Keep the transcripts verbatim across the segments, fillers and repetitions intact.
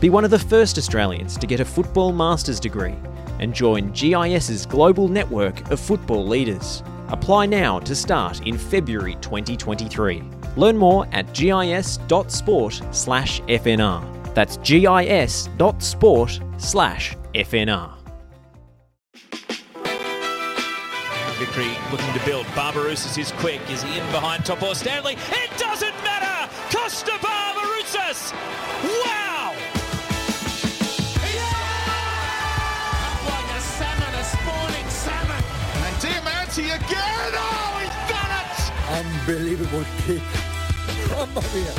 Be one of the first Australians to get a football master's degree and join GIS's global network of football leaders. Apply now to start in February twenty twenty-three. Learn more at gis dot sport slash F N R. That's gis dot sport slash F N R. Victory looking to build. Barbarousis is quick. Is he in behind Topor Stanley? It doesn't matter! Costa Barbarousis! Wow! Yeah! Up like a salmon, a spawning salmon. And Diamante again! Oh, he's done it! Unbelievable kick from here.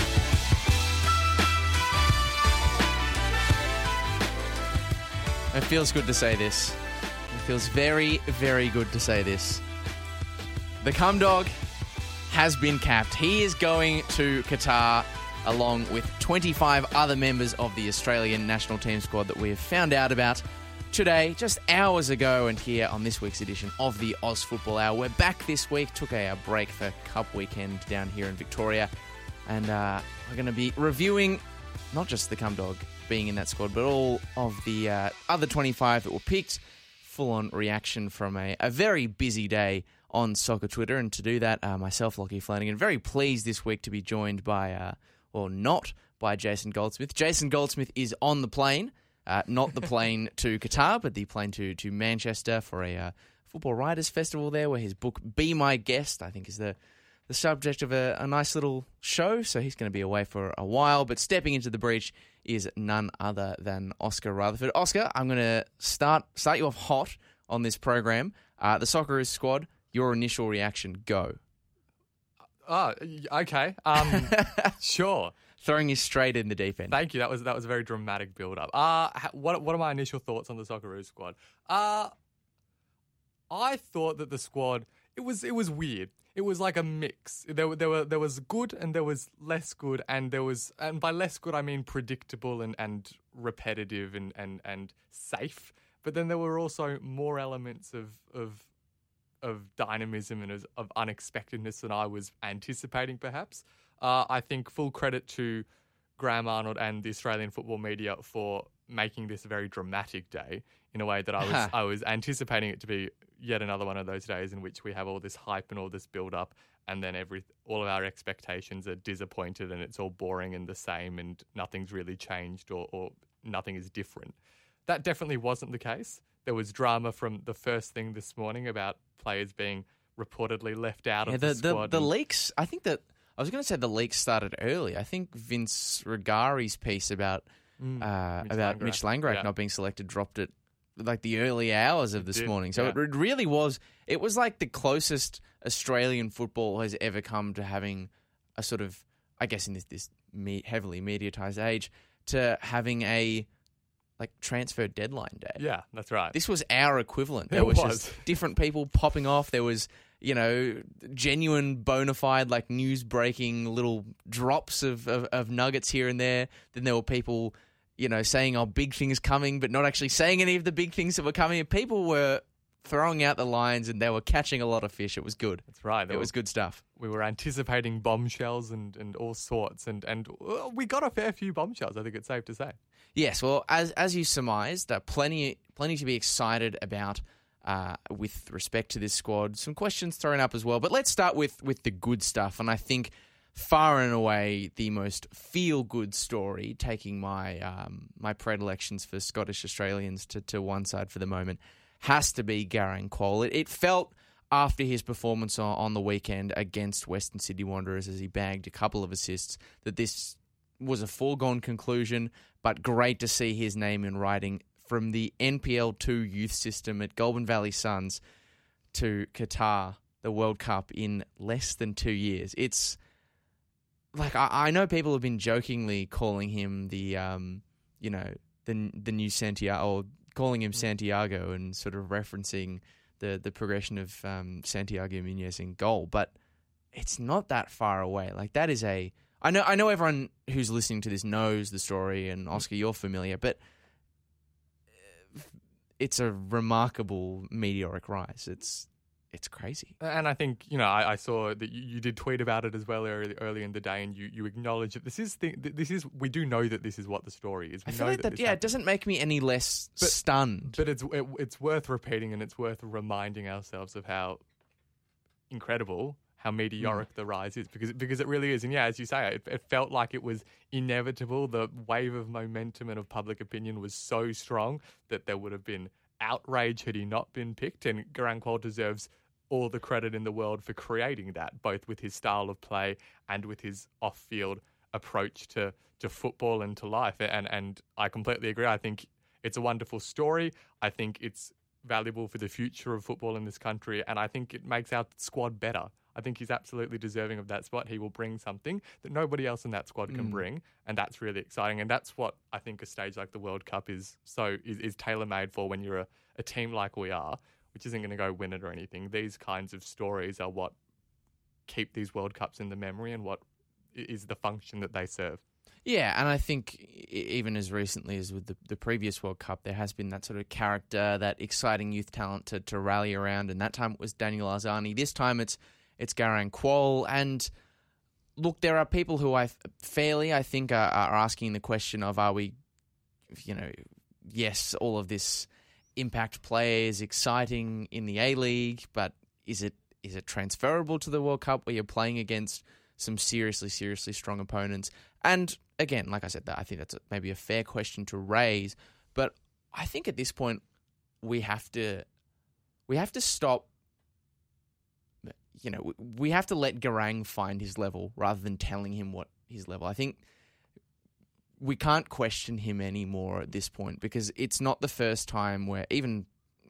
It feels good to say this. Feels very, very good to say this. The Cum Dog has been capped. He is going to Qatar along with twenty-five other members of the Australian national team squad that we have found out about today, just hours ago, and here on this week's edition of the Oz Football Hour. We're back this week, took a break for Cup weekend down here in Victoria, and uh, we're going to be reviewing not just the Cum Dog being in that squad, but all of the uh, other twenty-five that were picked. Full-on reaction from a, a very busy day on soccer Twitter. And to do that, uh, myself, Lachie Flanagan, very pleased this week to be joined by, uh, or not, by Jason Goldsmith. Jason Goldsmith is on the plane, uh, not the plane to Qatar, but the plane to, to Manchester for a uh, Football Writers Festival there, where his book Be My Guest, I think, is the, the subject of a, a nice little show. So he's going to be away for a while, but stepping into the breach is none other than Oscar Rutherford. Oscar, I'm going to start start you off hot on this program. Uh, the Socceroos squad, your initial reaction, go. Oh, okay. Um, sure. Throwing you straight in the deep end. Thank you. That was that was a very dramatic build-up. Uh, what, what are my initial thoughts on the Socceroos squad? Uh, I thought that the squad, it was it was weird. It was like a mix. There, there were, there was good, and there was less good, and there was, and by less good I mean predictable and, and repetitive and, and, and safe. But then there were also more elements of of, of dynamism and of, of unexpectedness than I was anticipating. Perhaps uh, I think full credit to Graham Arnold and the Australian football media for making this a very dramatic day in a way that I was I was anticipating it to be. Yet another one of those days in which we have all this hype and all this build-up, and then every all of our expectations are disappointed, and it's all boring and the same, and nothing's really changed or, or nothing is different. That definitely wasn't the case. There was drama from the first thing this morning about players being reportedly left out yeah, of the, the squad. The, the leaks, I think that I was going to say the leaks started early. I think Vince Rigari's piece about mm, uh, Mitch about Langerak. Mitch Langerak yeah. not being selected dropped it. Like the early hours of this morning. So yeah. it really was, it was like the closest Australian football has ever come to having a sort of, I guess in this, this me, heavily mediatized age, to having a like transfer deadline day. Yeah, that's right. This was our equivalent. There it was, was just different people popping off. There was, you know, genuine bona fide, like news breaking little drops of, of, of nuggets here and there. Then there were people, you know, saying, oh, big things coming, but not actually saying any of the big things that were coming. People were throwing out the lines and they were catching a lot of fish. It was good. That's right. That it was, was good stuff. We were anticipating bombshells and, and all sorts, and, and we got a fair few bombshells, I think it's safe to say. Yes, well, as as you surmised, uh, plenty, plenty to be excited about uh, with respect to this squad. Some questions thrown up as well, but let's start with, with the good stuff, and I think far and away the most feel-good story, taking my um, my predilections for Scottish Australians to, to one side for the moment, has to be Garang Kuol. It, it felt after his performance on, on the weekend against Western Sydney Wanderers, as he bagged a couple of assists, that this was a foregone conclusion, but great to see his name in writing from the N P L two youth system at Goulburn Valley Suns to Qatar, the World Cup, in less than two years. It's... Like, I, I know people have been jokingly calling him the, um, you know, the the new Santiago, or calling him Santiago and sort of referencing the, the progression of um, Santiago Munez in goal, but it's not that far away. Like, that is a... I know I know everyone who's listening to this knows the story, and Oscar, you're familiar, but it's a remarkable meteoric rise. It's it's crazy. And I think, you know, I, I saw that you, you did tweet about it as well early, early in the day, and you, you acknowledge that this is, the, this is, we do know that this is what the story is. We I feel know like that, that yeah, happened. It doesn't make me any less but, stunned. But it's it, it's worth repeating, and it's worth reminding ourselves of how incredible, how meteoric mm. the rise is, because because it really is. And yeah, as you say, it, it felt like it was inevitable. The wave of momentum and of public opinion was so strong that there would have been outrage had he not been picked, and Garang Kuol deserves all the credit in the world for creating that, both with his style of play and with his off-field approach to, to football and to life. And, and I completely agree. I think it's a wonderful story. I think it's valuable for the future of football in this country, and I think it makes our squad better. I think he's absolutely deserving of that spot. He will bring something that nobody else in that squad can mm. bring, and that's really exciting. And that's what I think a stage like the World Cup is so is, is tailor-made for when you're a, a team like we are, which isn't going to go win it or anything. These kinds of stories are what keep these World Cups in the memory and what is the function that they serve. Yeah, and I think even as recently as with the, the previous World Cup, there has been that sort of character, that exciting youth talent to, to rally around, and that time it was Daniel Arzani. This time it's It's Garang Kuol. And look, there are people who I fairly, I think, are, are asking the question of, are we, you know, yes, all of this impact play is exciting in the A-League, but is it is it transferable to the World Cup where you're playing against some seriously, seriously strong opponents? And again, like I said, that I think that's maybe a fair question to raise. But I think at this point, we have to we have to stop. You know, we have to let Garang find his level rather than telling him what his level. I think we can't question him anymore at this point, because it's not the first time where, even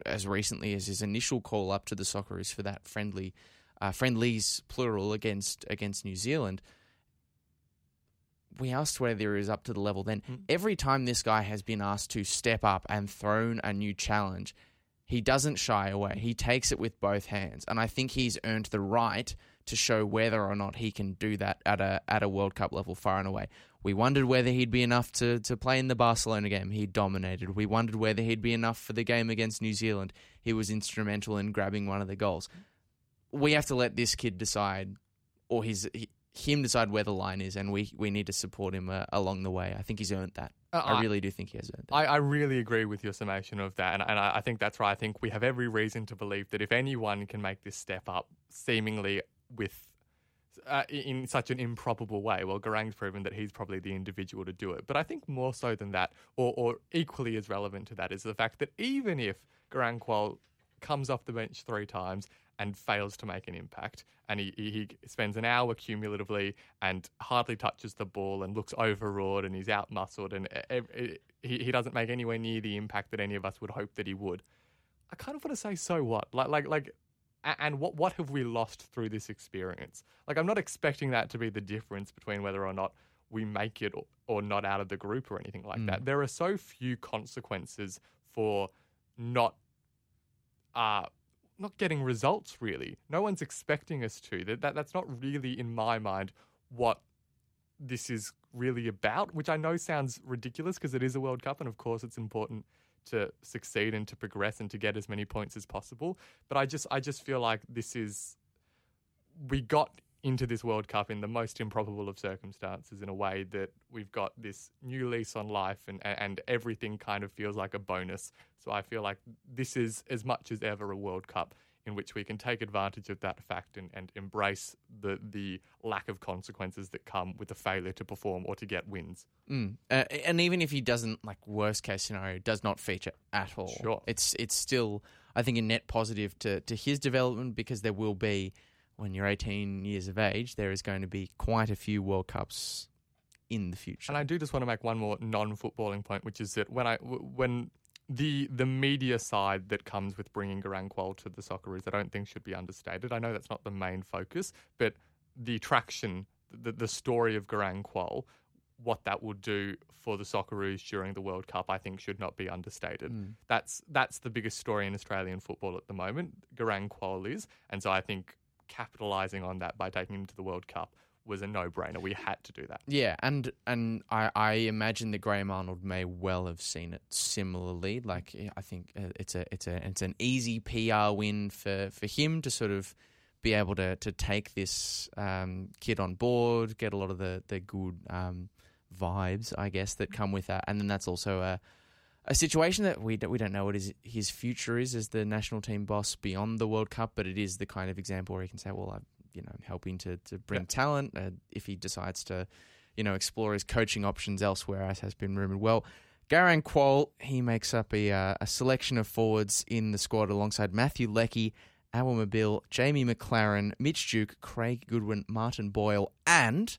as recently as his initial call up to the Socceroos for that friendly, uh, friendlies plural against against New Zealand, we asked whether he was up to the level then. Mm. Every time this guy has been asked to step up and thrown a new challenge, he doesn't shy away. He takes it with both hands. And I think he's earned the right to show whether or not he can do that at a at a World Cup level far and away. We wondered whether he'd be enough to, to play in the Barcelona game. He dominated. We wondered whether he'd be enough for the game against New Zealand. He was instrumental in grabbing one of the goals. We have to let this kid decide, or his him decide where the line is, and we, we need to support him uh, along the way. I think he's earned that. Uh, I really do think he has earned that. I, I really agree with your summation of that, and, and I, I think that's right. I think we have every reason to believe that if anyone can make this step up seemingly with uh, in such an improbable way, well, Garang's proven that he's probably the individual to do it. But I think more so than that, or, or equally as relevant to that, is the fact that even if Garang Kuol comes off the bench three times and fails to make an impact, and he, he he spends an hour cumulatively and hardly touches the ball and looks overawed and he's out-muscled and every, he, he doesn't make anywhere near the impact that any of us would hope that he would. I kind of want to say, so what? Like, like, like, and what, what have we lost through this experience? Like, I'm not expecting that to be the difference between whether or not we make it or, or not out of the group or anything like mm. that. There are so few consequences for not... Uh, not getting results, really. No one's expecting us to. That, that That's not really, in my mind, what this is really about, which I know sounds ridiculous because it is a World Cup and, of course, it's important to succeed and to progress and to get as many points as possible. But I just, I just feel like this is... We got into this World Cup in the most improbable of circumstances, in a way that we've got this new lease on life and, and everything kind of feels like a bonus. So I feel like this is as much as ever a World Cup in which we can take advantage of that fact and, and embrace the, the lack of consequences that come with a failure to perform or to get wins. Mm. Uh, and even if he doesn't, like, worst case scenario, does not feature at all. Sure. It's, it's still, I think, a net positive to, to his development, because there will be, when you're eighteen years of age, there is going to be quite a few World Cups in the future. And I do just want to make one more non-footballing point, which is that when I when the the media side that comes with bringing Garang Kuol to the Socceroos, I don't think should be understated. I know that's not the main focus, but the traction, the the story of Garang Kuol, what that will do for the Socceroos during the World Cup, I think should not be understated. Mm. That's that's the biggest story in Australian football at the moment. Garang Kuol is, and so I think capitalising on that by taking him to the World Cup was a no-brainer. We had to do that. Yeah, and and I, I imagine that Graham Arnold may well have seen it similarly. Like, I think it's a it's a it's an easy P R win for, for him to sort of be able to to take this um, kid on board, get a lot of the the good um, vibes, I guess, that come with that. And then that's also a a situation that we don't, we don't know what his, his future is as the national team boss beyond the World Cup, but it is the kind of example where he can say, well, I'm you know, helping to, to bring yeah. talent. Uh, if he decides to, you know, explore his coaching options elsewhere, as has been rumoured. Well, Garang Kuol, he makes up a, uh, a selection of forwards in the squad alongside Matthew Leckie, Awa Mabil, Jamie McLaren, Mitch Duke, Craig Goodwin, Martin Boyle, and...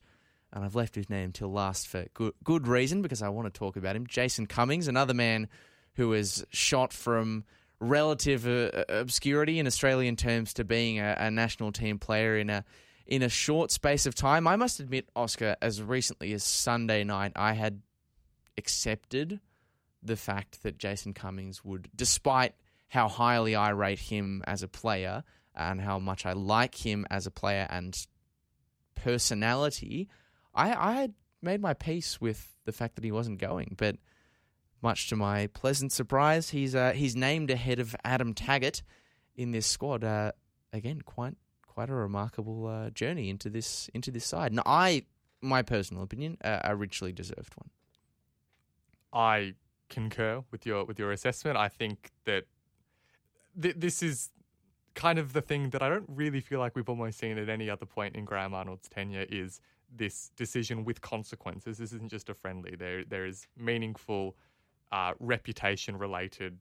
and I've left his name till last for good, good reason, because I want to talk about him. Jason Cummings, another man who has shot from relative uh, obscurity in Australian terms to being a, a national team player in a in a short space of time. I must admit, Oscar, as recently as Sunday night, I had accepted the fact that Jason Cummings would, despite how highly I rate him as a player and how much I like him as a player and personality, I, I had made my peace with the fact that he wasn't going, but much to my pleasant surprise, he's uh, he's named ahead of Adam Taggart in this squad. Uh, again, quite quite a remarkable uh, journey into this into this side, and I, my personal opinion, uh, a richly deserved one. I concur with your with your assessment. I think that th- this is kind of the thing that I don't really feel like we've almost seen at any other point in Graham Arnold's tenure is this decision with consequences. This isn't just a friendly. There, there is meaningful uh, reputation-related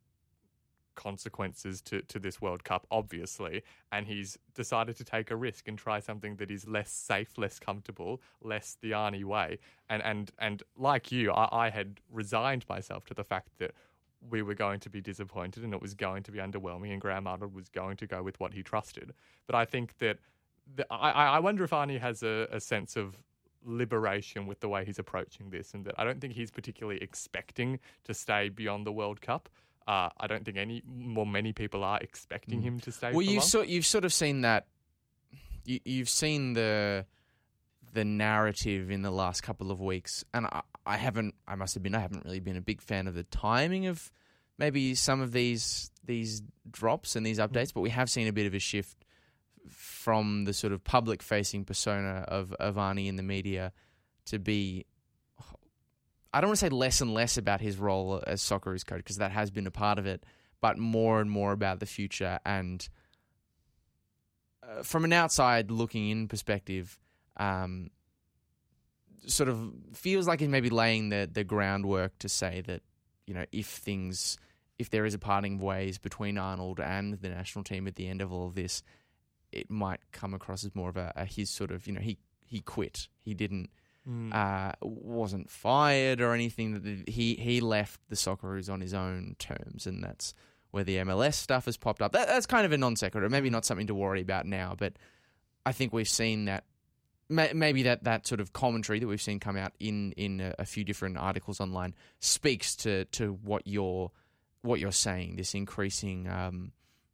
consequences to, to this World Cup, obviously, and he's decided to take a risk and try something that is less safe, less comfortable, less the Arnie way. And and and like you, I, I had resigned myself to the fact that we were going to be disappointed and it was going to be underwhelming and Graham Arnold was going to go with what he trusted. But I think that the, I, I wonder if Arnie has a, a sense of liberation with the way he's approaching this, and that I don't think he's particularly expecting to stay beyond the World Cup. Uh, I don't think any more many people are expecting mm. him to stay. Well, you sort you've sort of seen that. You, you've seen the the narrative in the last couple of weeks, and I, I haven't. I must have been. I haven't really been a big fan of the timing of maybe some of these these drops and these updates, but we have seen a bit of a shift from the sort of public-facing persona of, of Arnie in the media to be, I don't want to say less and less about his role as Socceroos coach, because that has been a part of it, but more and more about the future. And uh, from an outside looking in perspective, um, sort of feels like he's maybe laying the, the groundwork to say that, you know, if things, if there is a parting of ways between Arnold and the national team at the end of all of this, it might come across as more of a, a his sort of, you know, he, he quit. He didn't, mm. uh, wasn't fired or anything. That the, he he left the Socceroos on his own terms, and that's where the M L S stuff has popped up. That, that's kind of a non sequitur, maybe not something to worry about now, but I think we've seen that, may, maybe that, that sort of commentary that we've seen come out in, in a, a few different articles online speaks to, to what you're, what you're saying, this increasing... Um,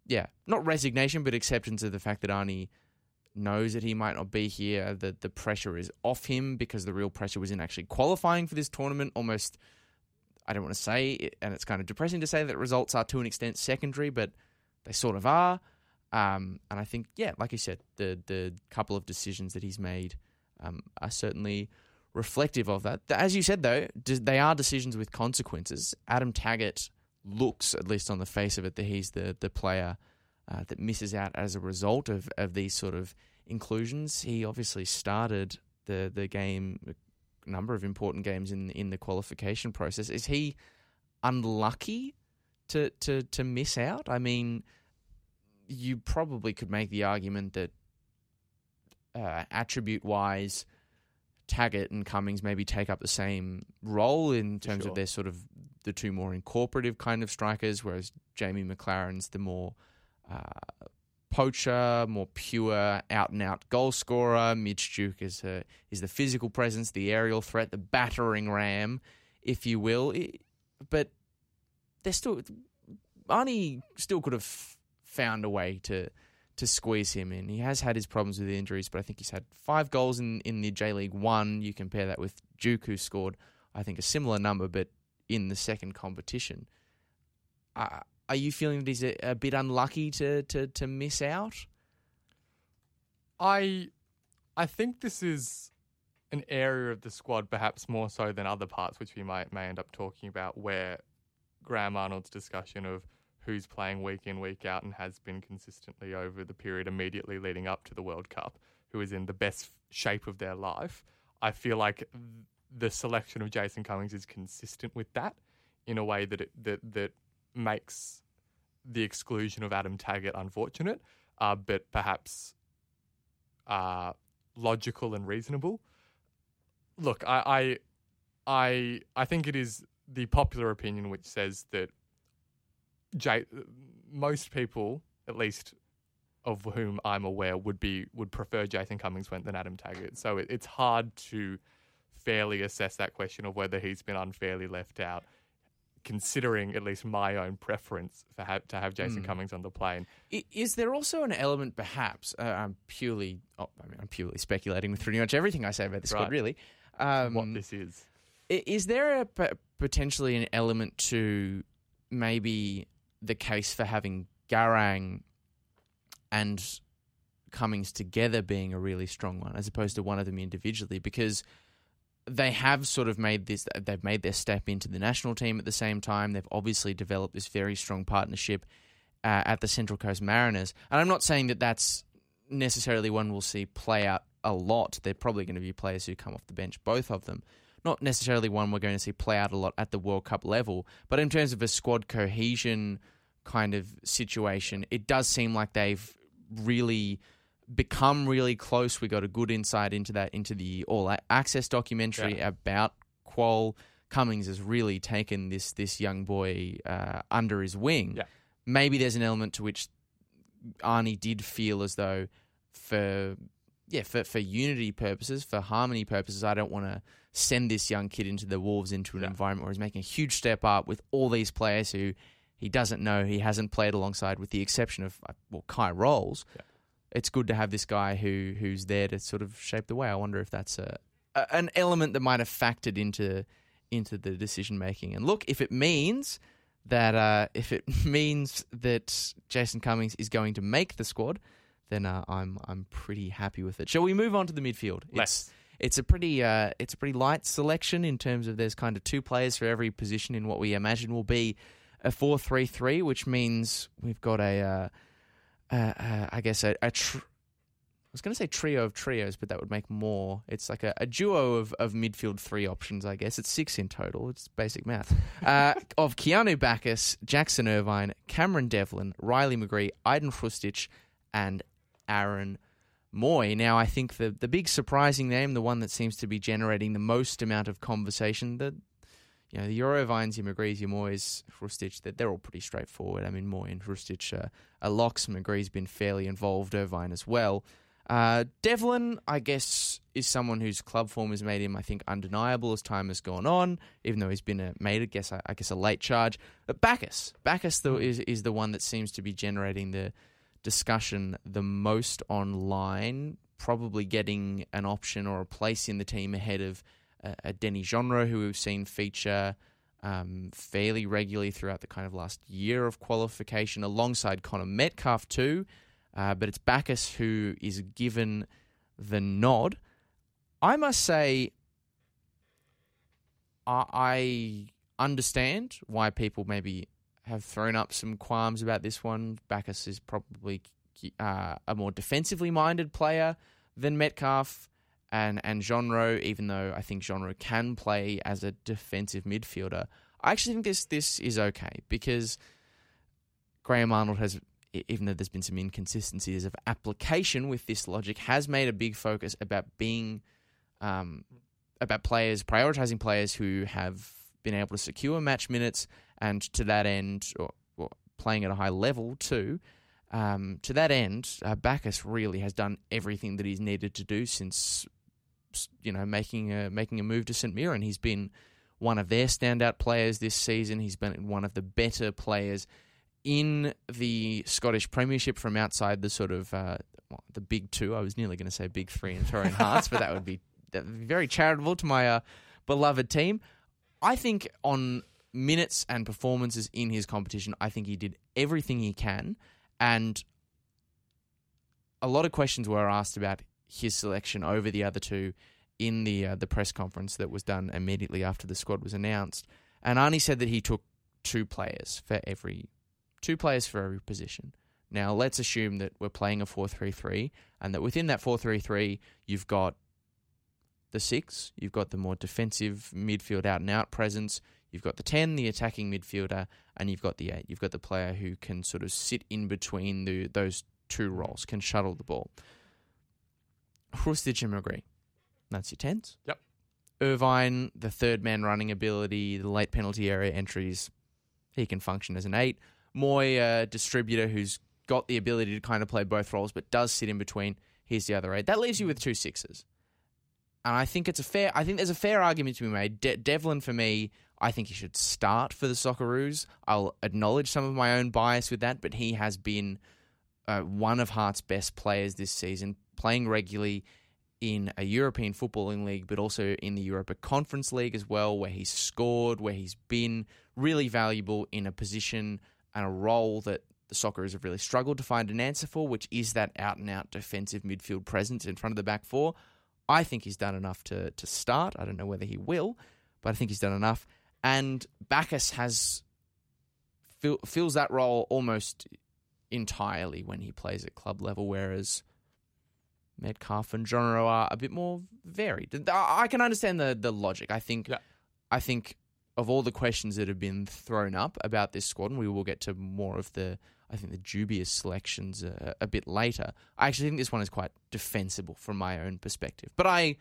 Yeah, not resignation, but acceptance of the fact that Arnie knows that he might not be here, that the pressure is off him, because the real pressure was in actually qualifying for this tournament. Almost, I don't want to say it, and it's kind of depressing to say that results are to an extent secondary, but they sort of are. Um, and I think, yeah, like you said, the the couple of decisions that he's made um, are certainly reflective of that. As you said, though, they are decisions with consequences. Adam Taggart looks, at least on the face of it, that he's the the player uh, that misses out as a result of, of these sort of inclusions. He obviously started the the game, a number of important games in in the qualification process. Is he unlucky to to to miss out? I mean, you probably could make the argument that uh, attribute wise, Taggart and Cummings maybe take up the same role in terms sure. of their sort of the two more incorporative kind of strikers, whereas Jamie McLaren's the more uh, poacher, more pure, out-and-out goal scorer. Mitch Duke is, her, is the physical presence, the aerial threat, the battering ram, if you will. It, but they're still... Arnie still could have found a way to to squeeze him in. He has had his problems with injuries, but I think he's had five goals in, in the J League One. You compare that with Duke, who scored, I think, a similar number, but in the second competition. Uh, are you feeling that he's a, a bit unlucky to, to, to miss out? I I think this is an area of the squad, perhaps more so than other parts, which we might may end up talking about, where Graham Arnold's discussion of who's playing week in, week out, and has been consistently over the period immediately leading up to the World Cup, who is in the best shape of their life. I feel like the selection of Jason Cummings is consistent with that, in a way that it, that that makes the exclusion of Adam Taggart unfortunate, uh, but perhaps uh, logical and reasonable. Look, I, I, I, I think it is the popular opinion which says that J- most people, at least of whom I'm aware, would be would prefer Jason Cummings went than Adam Taggart. So it, it's hard to fairly assess that question of whether he's been unfairly left out, considering at least my own preference for ha- to have Jason mm. Cummings on the plane. Is there also an element, perhaps, uh, I'm purely, oh, I mean, I'm purely speculating with pretty much everything I say about this right. squad, really. Um, what this is. Is there a, p- potentially an element to maybe the case for having Garang and Cummings together being a really strong one, as opposed to one of them individually, because they have sort of made this, they've made their step into the national team at the same time. They've obviously developed this very strong partnership uh, at the Central Coast Mariners. And I'm not saying that that's necessarily one we'll see play out a lot. They're probably going to be players who come off the bench, both of them. Not necessarily one we're going to see play out a lot at the World Cup level, but in terms of a squad cohesion kind of situation, it does seem like they've really become really close. We got a good insight into that, into the All Access documentary yeah. about Kuol. Cummings has really taken this this young boy uh, under his wing. Yeah. Maybe there's an element to which Arnie did feel as though for... Yeah, for, for unity purposes, for harmony purposes, I don't want to send this young kid into the Wolves into an yeah. environment where he's making a huge step up with all these players who he doesn't know, he hasn't played alongside, with the exception of, well, Kye Rowles. Yeah. It's good to have this guy who who's there to sort of shape the way. I wonder if that's a, a an element that might have factored into into the decision making. And look, if it means that uh, if it means that Jason Cummings is going to make the squad, then uh, I'm I'm pretty happy with it. Shall we move on to the midfield? It's, it's a pretty uh, it's a pretty light selection in terms of there's kind of two players for every position in what we imagine will be a four three three, which means we've got a uh, uh, uh, I guess a, a tr- I was going to say trio of trios, but that would make more. It's like a, a duo of, of midfield three options, I guess. It's six in total. It's basic math. uh, of Keanu Baccus, Jackson Irvine, Cameron Devlin, Riley McGree, Aiden Frustich, and Aaron Mooy. Now, I think the the big surprising name, the one that seems to be generating the most amount of conversation, the you know the Eurovines, your McGrees, your Mooys, Frustich, that they're all pretty straightforward. I mean, Mooy and Frustich uh, are locks. McGree's been fairly involved. Irvine as well. Uh, Devlin, I guess, is someone whose club form has made him, I think, undeniable as time has gone on. Even though he's been a, made, I guess, I, I guess, a late charge. But Baccus, Baccus though, is is the one that seems to be generating the discussion the most online, probably getting an option or a place in the team ahead of uh, a Denis Genreau, who we've seen feature um, fairly regularly throughout the kind of last year of qualification, alongside Connor Metcalfe too. Uh, but it's Baccus who is given the nod. I must say, I, I understand why people maybe have thrown up some qualms about this one. Baccus is probably uh, a more defensively-minded player than Metcalfe and, and Genreau, even though I think Genreau can play as a defensive midfielder. I actually think this this is okay, because Graham Arnold has, even though there's been some inconsistencies of application with this logic, has made a big focus about being, um, about players, prioritising players who have been able to secure match minutes, and to that end, or, or playing at a high level too, um, to that end, uh, Baccus really has done everything that he's needed to do since, you know, making a, making a move to St Mirren. He's been one of their standout players this season. He's been one of the better players in the Scottish Premiership from outside the sort of uh, the big two. I was nearly going to say big three in Victorian Hearts, but that would be very charitable to my uh, beloved team. I think on minutes and performances in his competition, I think he did everything he can. And a lot of questions were asked about his selection over the other two in the uh, the press conference that was done immediately after the squad was announced. And Arnie said that he took two players for every two players for every position. Now, let's assume that we're playing a four three three and that within that four three three, you've got the six, you've got the more defensive midfield out-and-out presence, you've got the ten, the attacking midfielder, and you've got the eight. You've got the player who can sort of sit in between the, those two roles, can shuttle the ball. Frustich and McGree. That's your tens. Yep. Irvine, the third man running ability, the late penalty area entries, he can function as an eight. Mooy, a distributor who's got the ability to kind of play both roles but does sit in between. Here's the other eight. That leaves you with two sixes. And I think it's a fair. I think there's a fair argument to be made. De- Devlin, for me, I think he should start for the Socceroos. I'll acknowledge some of my own bias with that, but he has been uh, one of Hearts' best players this season, playing regularly in a European footballing league, but also in the Europa Conference League as well, where he's scored, where he's been really valuable in a position and a role that the Socceroos have really struggled to find an answer for, which is that out-and-out defensive midfield presence in front of the back four. I think he's done enough to to start. I don't know whether he will, but I think he's done enough. And Baccus has fill, fills that role almost entirely when he plays at club level, whereas Metcalfe and Genreau are a bit more varied. I can understand the the logic. I think yeah. I think of all the questions that have been thrown up about this squad, and we will get to more of the, I think, the dubious selections a, a bit later, I actually think this one is quite defensible from my own perspective. But I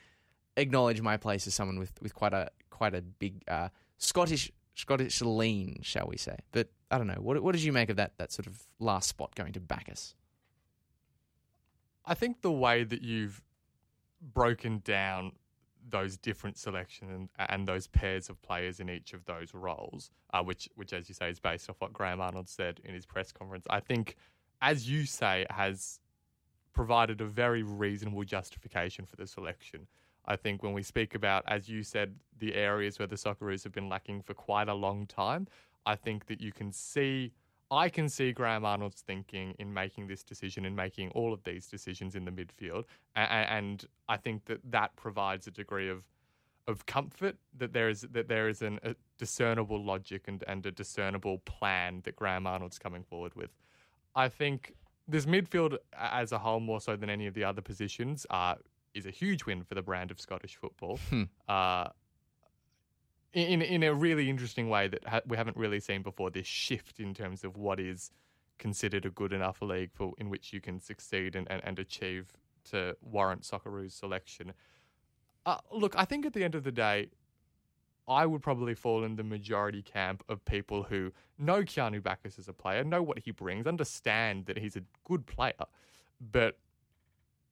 acknowledge my place as someone with, with quite a quite a big uh, Scottish Scottish lean, shall we say. But I don't know. What what did you make of that that sort of last spot going to Baccus? I think the way that you've broken down those different selections and, and those pairs of players in each of those roles, uh, which, which, as you say, is based off what Graham Arnold said in his press conference, I think, as you say, has provided a very reasonable justification for the selection. I think when we speak about, as you said, the areas where the Socceroos have been lacking for quite a long time, I think that you can see... I can see Graham Arnold's thinking in making this decision and making all of these decisions in the midfield. And I think that that provides a degree of of comfort that there is that there is an, a discernible logic and, and a discernible plan that Graham Arnold's coming forward with. I think this midfield as a whole, more so than any of the other positions, uh, is a huge win for the brand of Scottish football. Hmm. Uh, In in a really interesting way that ha- we haven't really seen before, this shift in terms of what is considered a good enough league for in which you can succeed and, and, and achieve to warrant Socceroos selection. Uh, look, I think at the end of the day, I would probably fall in the majority camp of people who know Keanu Baccus as a player, know what he brings, understand that he's a good player, but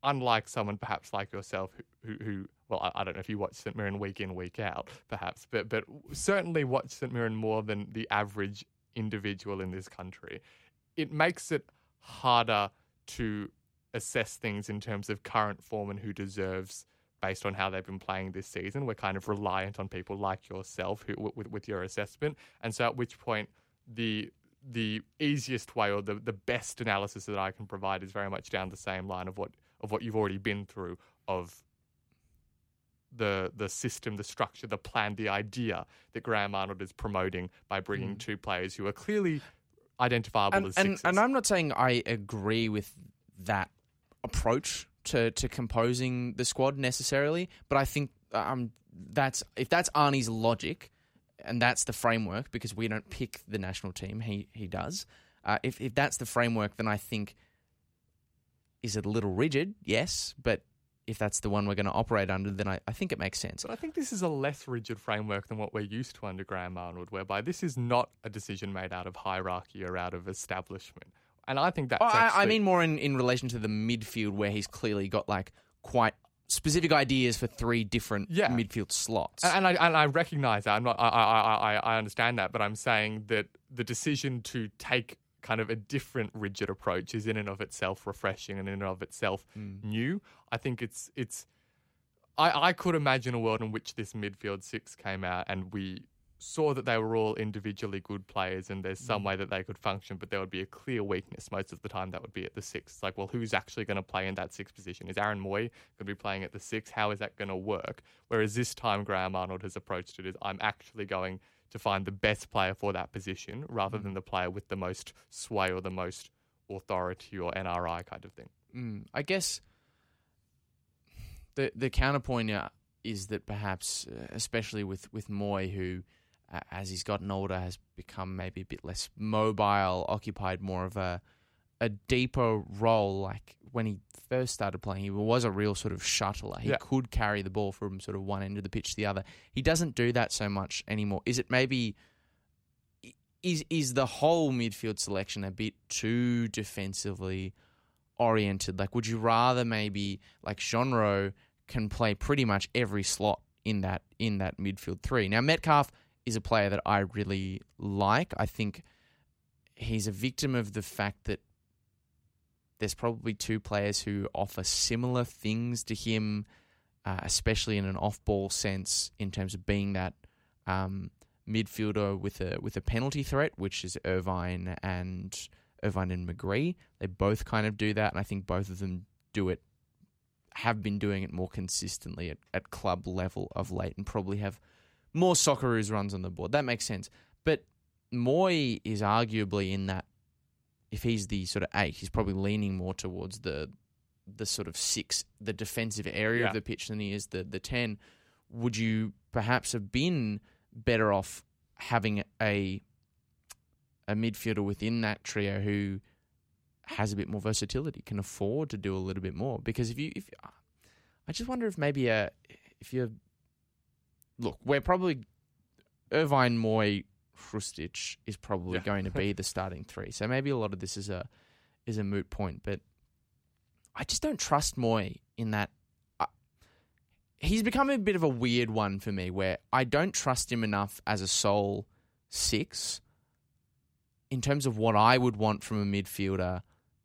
unlike someone perhaps like yourself who... who, who well, I don't know if you watch St Mirren week in, week out, perhaps, but but certainly watch St Mirren more than the average individual in this country. It makes it harder to assess things in terms of current form and who deserves based on how they've been playing this season. We're kind of reliant on people like yourself who, with, with your assessment. And so at which point the the easiest way or the, the best analysis that I can provide is very much down the same line of what of what you've already been through of the the system, the structure, the plan, the idea that Graham Arnold is promoting by bringing mm. two players who are clearly identifiable and, as sixes. And, and I'm not saying I agree with that approach to, to composing the squad necessarily, but I think um that's if that's Arnie's logic and that's the framework, because we don't pick the national team, he he does. Uh, if if that's the framework, then I think is it a little rigid, yes, but if that's the one we're going to operate under, then I, I think it makes sense. But I think this is a less rigid framework than what we're used to under Graham Arnold, whereby this is not a decision made out of hierarchy or out of establishment. And I think that's oh, actually... I, I mean more in, in relation to the midfield where he's clearly got like quite specific ideas for three different yeah. midfield slots. And, and I and I recognise that. I'm not, I, I, I, I understand that, but I'm saying that the decision to take kind of a different rigid approach is in and of itself refreshing and in and of itself mm. new. I think it's it's I, I could imagine a world in which this midfield six came out and we saw that they were all individually good players and there's some way that they could function, but there would be a clear weakness most of the time that would be at the six. Like, well, who's actually going to play in that six position? Is Aaron Mooy going to be playing at the six? How is that going to work? Whereas this time Graham Arnold has approached it as, I'm actually going to find the best player for that position rather mm. than the player with the most sway or the most authority or N R I kind of thing. Mm. I guess the the counterpoint is that perhaps, especially with, with Mooy, who as he's gotten older, has become maybe a bit less mobile, occupied more of a a deeper role. Like when he first started playing, he was a real sort of shuttler. He yeah. could carry the ball from sort of one end of the pitch to the other. He doesn't do that so much anymore. Is it maybe... Is, is the whole midfield selection a bit too defensively oriented? Like, would you rather maybe... Like, Genreau can play pretty much every slot in that in that midfield three. Now, Metcalfe is a player that I really like. I think he's a victim of the fact that there's probably two players who offer similar things to him, uh, especially in an off-ball sense, in terms of being that um, midfielder with a with a penalty threat, which is Irvine and Irvine and McGree. They both kind of do that, and I think both of them do it, have been doing it more consistently at, at club level of late, and probably have more Socceroos runs on the board. That makes sense. But Mooy is arguably in that, if he's the sort of eight, he's probably leaning more towards the the sort of six, the defensive area yeah. of the pitch than he is the, the ten. Would you perhaps have been better off having a a midfielder within that trio who has a bit more versatility, can afford to do a little bit more? Because if you... if I just wonder if maybe a, if you're... Look, we're probably... Irvine, Mooy, Frustich is probably yeah. going to be the starting three. So maybe a lot of this is a is a moot point. But I just don't trust Mooy in that... I, he's become a bit of a weird one for me, where I don't trust him enough as a sole six in terms of what I would want from a midfielder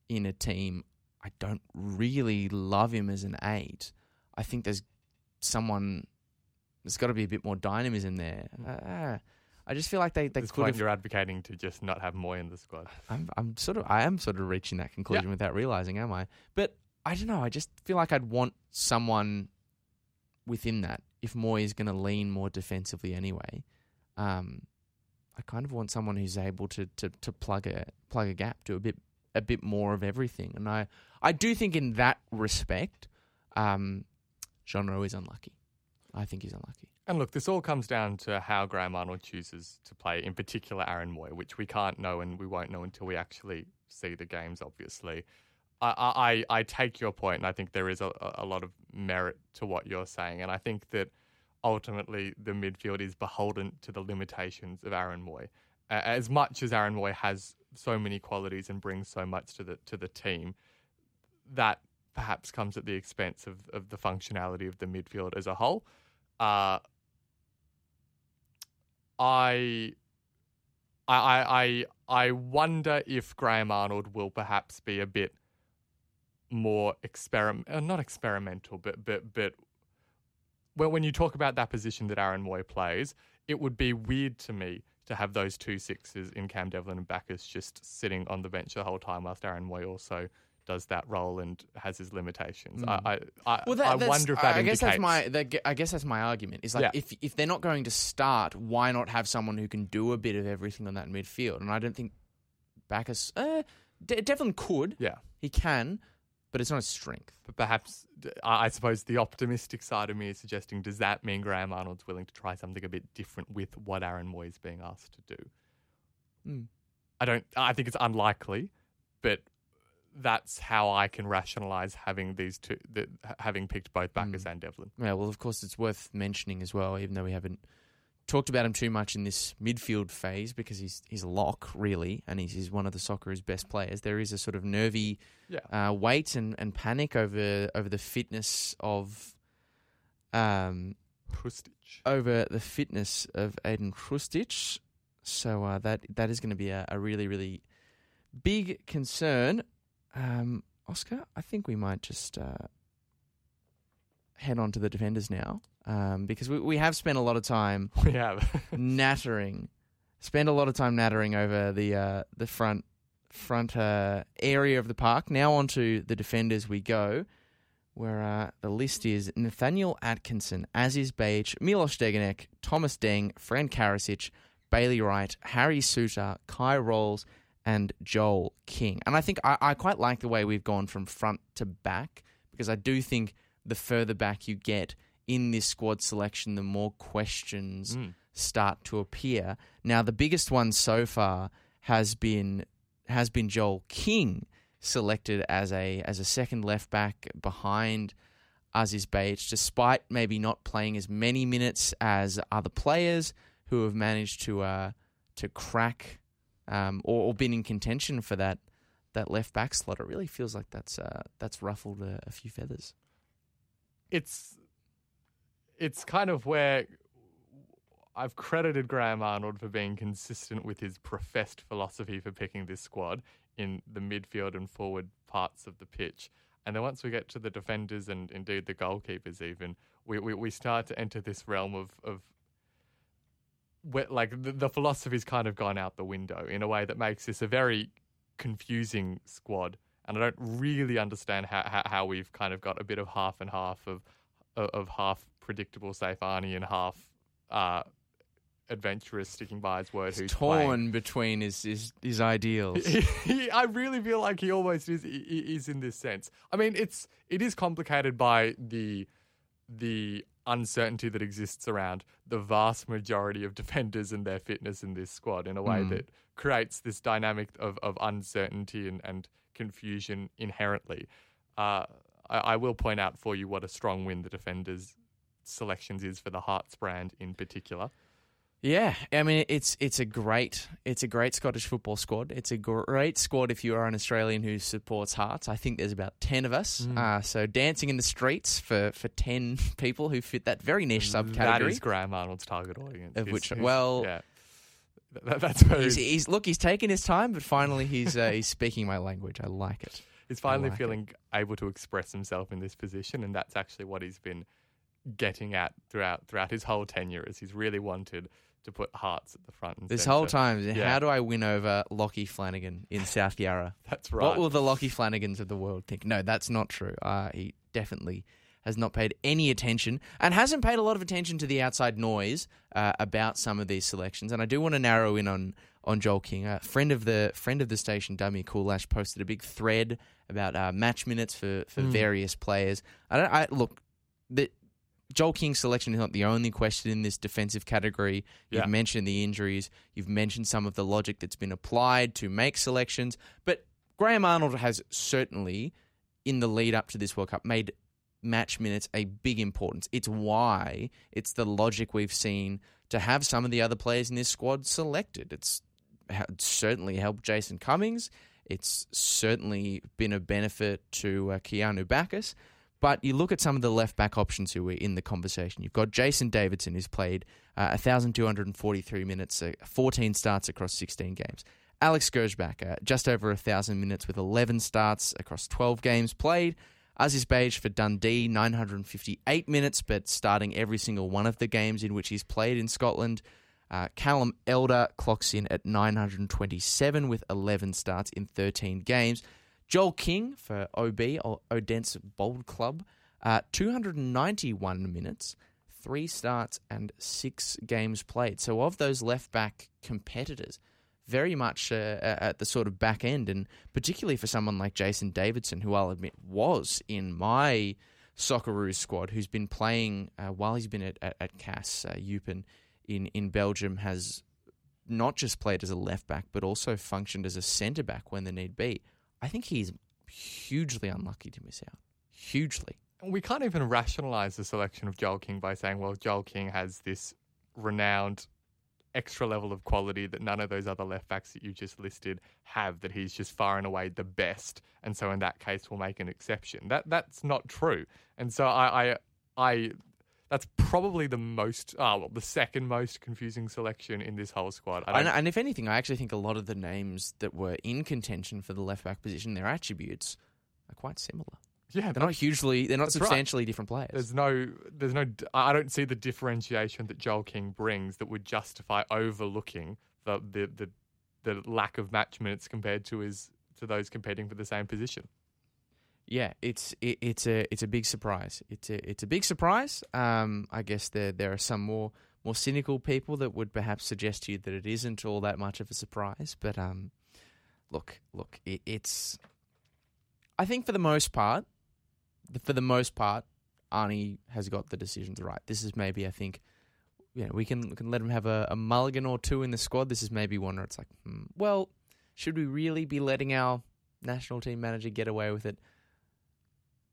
in a team. I don't really love him as an eight. I think there's someone... There's got to be a bit more dynamism there. Uh, I just feel like they, they could have... At this you're advocating to just not have Mooy in the squad. I'm, I'm sort of, I am sort of reaching that conclusion yeah. without realising, am I? But I don't know. I just feel like I'd want someone within that. If Mooy is going to lean more defensively anyway, um, I kind of want someone who's able to to, to plug a plug a gap, do a bit a bit more of everything. And I, I do think in that respect, um, Genreau is unlucky. I think he's unlucky. And look, this all comes down to how Graham Arnold chooses to play, in particular Aaron Mooy, which we can't know and we won't know until we actually see the games, obviously. I I, I take your point, and I think there is a, a lot of merit to what you're saying. And I think that ultimately the midfield is beholden to the limitations of Aaron Mooy. As much as Aaron Mooy has so many qualities and brings so much to the to the team, that perhaps comes at the expense of, of the functionality of the midfield as a whole. Uh, I, I, I, I wonder if Graham Arnold will perhaps be a bit more experiment, uh, not experimental, but but but when when you talk about that position that Aaron Mooy plays, it would be weird to me to have those two sixes in Cam Devlin and Baccus just sitting on the bench the whole time, whilst Aaron Mooy also does that role and has his limitations. Mm. I, I, well, that, I wonder if that I indicates... Guess that's my, that, I guess that's my argument. It's like, yeah. if if they're not going to start, why not have someone who can do a bit of everything on that midfield? And I don't think Baccus... Uh, De- Devlin could. Yeah. He can, but it's not his strength. But perhaps, I suppose the optimistic side of me is suggesting, does that mean Graham Arnold's willing to try something a bit different with what Aaron Mooy is being asked to do? Mm. I don't... I think it's unlikely, but... That's how I can rationalise having these two, the, having picked both Baccus mm. and Devlin. Yeah, well, of course, it's worth mentioning as well, even though we haven't talked about him too much in this midfield phase, because he's he's a lock, really, and he's, he's one of the Socceroos' best players. There is a sort of nervy yeah. uh, wait and, and panic over over the fitness of um Frustich. over the fitness of Aiden Frustich. So uh, that that is going to be a, a really really big concern. Um, Oscar, I think we might just uh, head on to the defenders now um, because we, we have spent a lot of time we have. nattering, spend a lot of time nattering over the uh, the front front uh, area of the park. Now onto the defenders we go, where uh, the list is Nathaniel Atkinson, Aziz Behich, Milos Degenek, Thomas Deng, Fran Karasic, Bailey Wright, Harry Souttar, Kye Rowles, and Joel King. And I think I, I quite like the way we've gone from front to back, because I do think the further back you get in this squad selection, the more questions mm. start to appear. Now, the biggest one so far has been has been Joel King, selected as a as a second left back behind Aziz Behich, despite maybe not playing as many minutes as other players who have managed to uh, to crack um, or, or been in contention for that that left back slot. It really feels like that's uh, that's ruffled a, a few feathers. It's it's kind of where I've credited Graham Arnold for being consistent with his professed philosophy for picking this squad in the midfield and forward parts of the pitch. And then once we get to the defenders and indeed the goalkeepers even, we, we, we start to enter this realm of... of Where, like the, the philosophy's kind of gone out the window in a way that makes this a very confusing squad, and I don't really understand how how, how we've kind of got a bit of half and half of of, of half predictable safe Arnie and half uh, adventurous sticking by his word. He's who's torn playing. between his his, his ideals. He, he, I really feel like he almost is he, is in this sense. I mean, it's it is complicated by the the. uncertainty that exists around the vast majority of defenders and their fitness in this squad in a way mm. that creates this dynamic of, of uncertainty and, and confusion inherently. Uh, I, I will point out for you what a strong win the defenders' selections is for the Hearts brand in particular. Yeah, I mean it's it's a great it's a great Scottish football squad. It's a great squad if you are an Australian who supports Hearts. I think there's about ten of us. Mm. Uh, so dancing in the streets for, for ten people who fit that very niche subcategory. That is Graham Arnold's target audience. Of he's, which, he's, well, yeah. that, that's where he's, he's, he's look. He's taking his time, but finally he's uh, he's speaking my language. I like it. He's finally like feeling it. able to express himself in this position, and that's actually what he's been getting at throughout throughout his whole tenure. Is he's really wanted to put Hearts at the front and this center. Whole time, yeah. How do I win over Lockie Flanagan in South Yarra? That's right. What will the Lockie Flanagans of the world think? No, that's not true. Uh, he definitely has not paid any attention and hasn't paid a lot of attention to the outside noise uh, about some of these selections. And I do want to narrow in on on Joel King. A friend of the friend of the station, Dummy Coolash, posted a big thread about uh, match minutes for, for mm. various players. I don't. I look the. Joel King's selection is not the only question in this defensive category. You've yeah. mentioned the injuries. You've mentioned some of the logic that's been applied to make selections. But Graham Arnold has certainly, in the lead up to this World Cup, made match minutes a big importance. It's why it's the logic we've seen to have some of the other players in this squad selected. It's certainly helped Jason Cummings. It's certainly been a benefit to uh, Keanu Baccus. But you look at some of the left-back options who were in the conversation. You've got Jason Davidson, who's played uh, one thousand two hundred forty-three minutes, uh, fourteen starts across sixteen games. Alex Gersbach, uh, just over one thousand minutes with eleven starts across twelve games played. Aziz Behich for Dundee, nine hundred fifty-eight minutes, but starting every single one of the games in which he's played in Scotland. Uh, Callum Elder clocks in at nine hundred twenty-seven with eleven starts in thirteen games. Joel King for O B, or Odense Bold Club, uh, two hundred ninety-one minutes, three starts and six games played. So of those left-back competitors, very much uh, at the sort of back end, and particularly for someone like Jason Davidson, who I'll admit was in my Socceroos squad, who's been playing uh, while he's been at, at, at C A S, uh, Eupen in, in Belgium, has not just played as a left-back, but also functioned as a centre-back when the need be. I think he's hugely unlucky to miss out. Hugely. We can't even rationalise the selection of Joel King by saying, well, Joel King has this renowned extra level of quality that none of those other left-backs that you just listed have, that he's just far and away the best, and so in that case we'll make an exception. That That's not true. And so I... I, I That's probably the most, ah, well, the second most confusing selection in this whole squad. I and, and if anything, I actually think a lot of the names that were in contention for the left-back position, their attributes are quite similar. Yeah, they're not hugely, they're not substantially right. different players. There's no, there's no, I don't see the differentiation that Joel King brings that would justify overlooking the the the, the lack of match minutes compared to his to those competing for the same position. Yeah, it's it, it's a it's a big surprise. It's a it's a big surprise. Um, I guess there there are some more more cynical people that would perhaps suggest to you that it isn't all that much of a surprise. But um, look, look, it, it's. I think for the most part, for the most part, Arnie has got the decisions right. This is maybe I think, you know, we can we can let him have a, a mulligan or two in the squad. This is maybe one where it's like, hmm, well, should we really be letting our national team manager get away with it?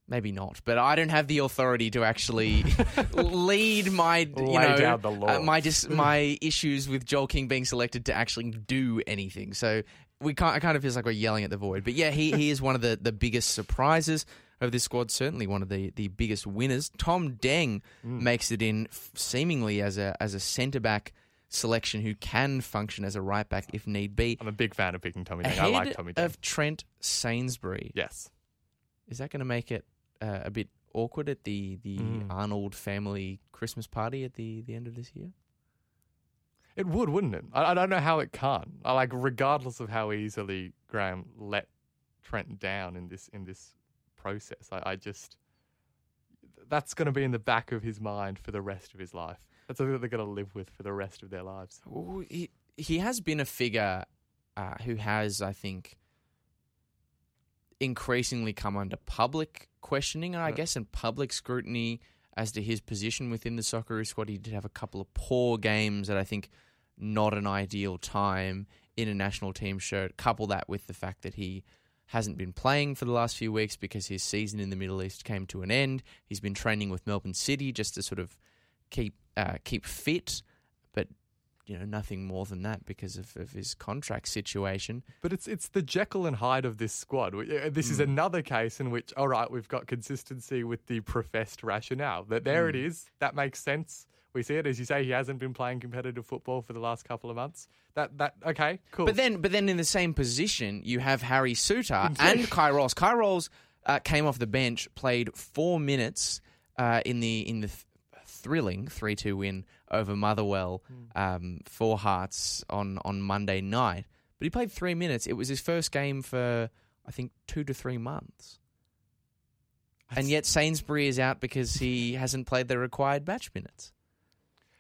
Maybe not, but I don't have the authority to actually lead my, you know, down the law. Uh, my dis- my issues with Joel King being selected to actually do anything. So we can't. I kind of feels like we're yelling at the void. But yeah, he he is one of the, the biggest surprises of this squad. Certainly one of the, the biggest winners. Tom Deng mm. makes it in seemingly as a as a centre back selection who can function as a right back if need be. I'm a big fan of picking Tommy Deng. I like Tommy Deng. Ahead of Trent Sainsbury. Yes. Is that going to make it Uh, a bit awkward at the, the mm. Arnold family Christmas party at the, the end of this year? It would, wouldn't it? I, I don't know how it can't. I, like, regardless of how easily Graham let Trent down in this in this process, I, I just that's going to be in the back of his mind for the rest of his life. That's something that they're going to live with for the rest of their lives. Ooh, he he has been a figure uh, who has, I think, increasingly come under public questioning, and I yeah. guess in public scrutiny as to his position within the Socceroos squad. He did have a couple of poor games at, I think, not an ideal time in a national team shirt. Couple that with the fact that he hasn't been playing for the last few weeks because his season in the Middle East came to an end. He's been training with Melbourne City just to sort of keep uh, keep fit, but you know, nothing more than that because of, of his contract situation. But it's it's the Jekyll and Hyde of this squad. This is mm. another case in which, all right, we've got consistency with the professed rationale. That There mm. it is. That makes sense. We see it. As you say, he hasn't been playing competitive football for the last couple of months. That, that okay, cool. But then but then in the same position, you have Harry Souttar and Kye Rowles. Kye Rowles uh, came off the bench, played four minutes uh, in the in the... Th- thrilling three two win over Motherwell um, for Hearts on, on Monday night. But he played three minutes. It was his first game for, I think, two to three months. That's and yet Sainsbury is out because he hasn't played the required match minutes.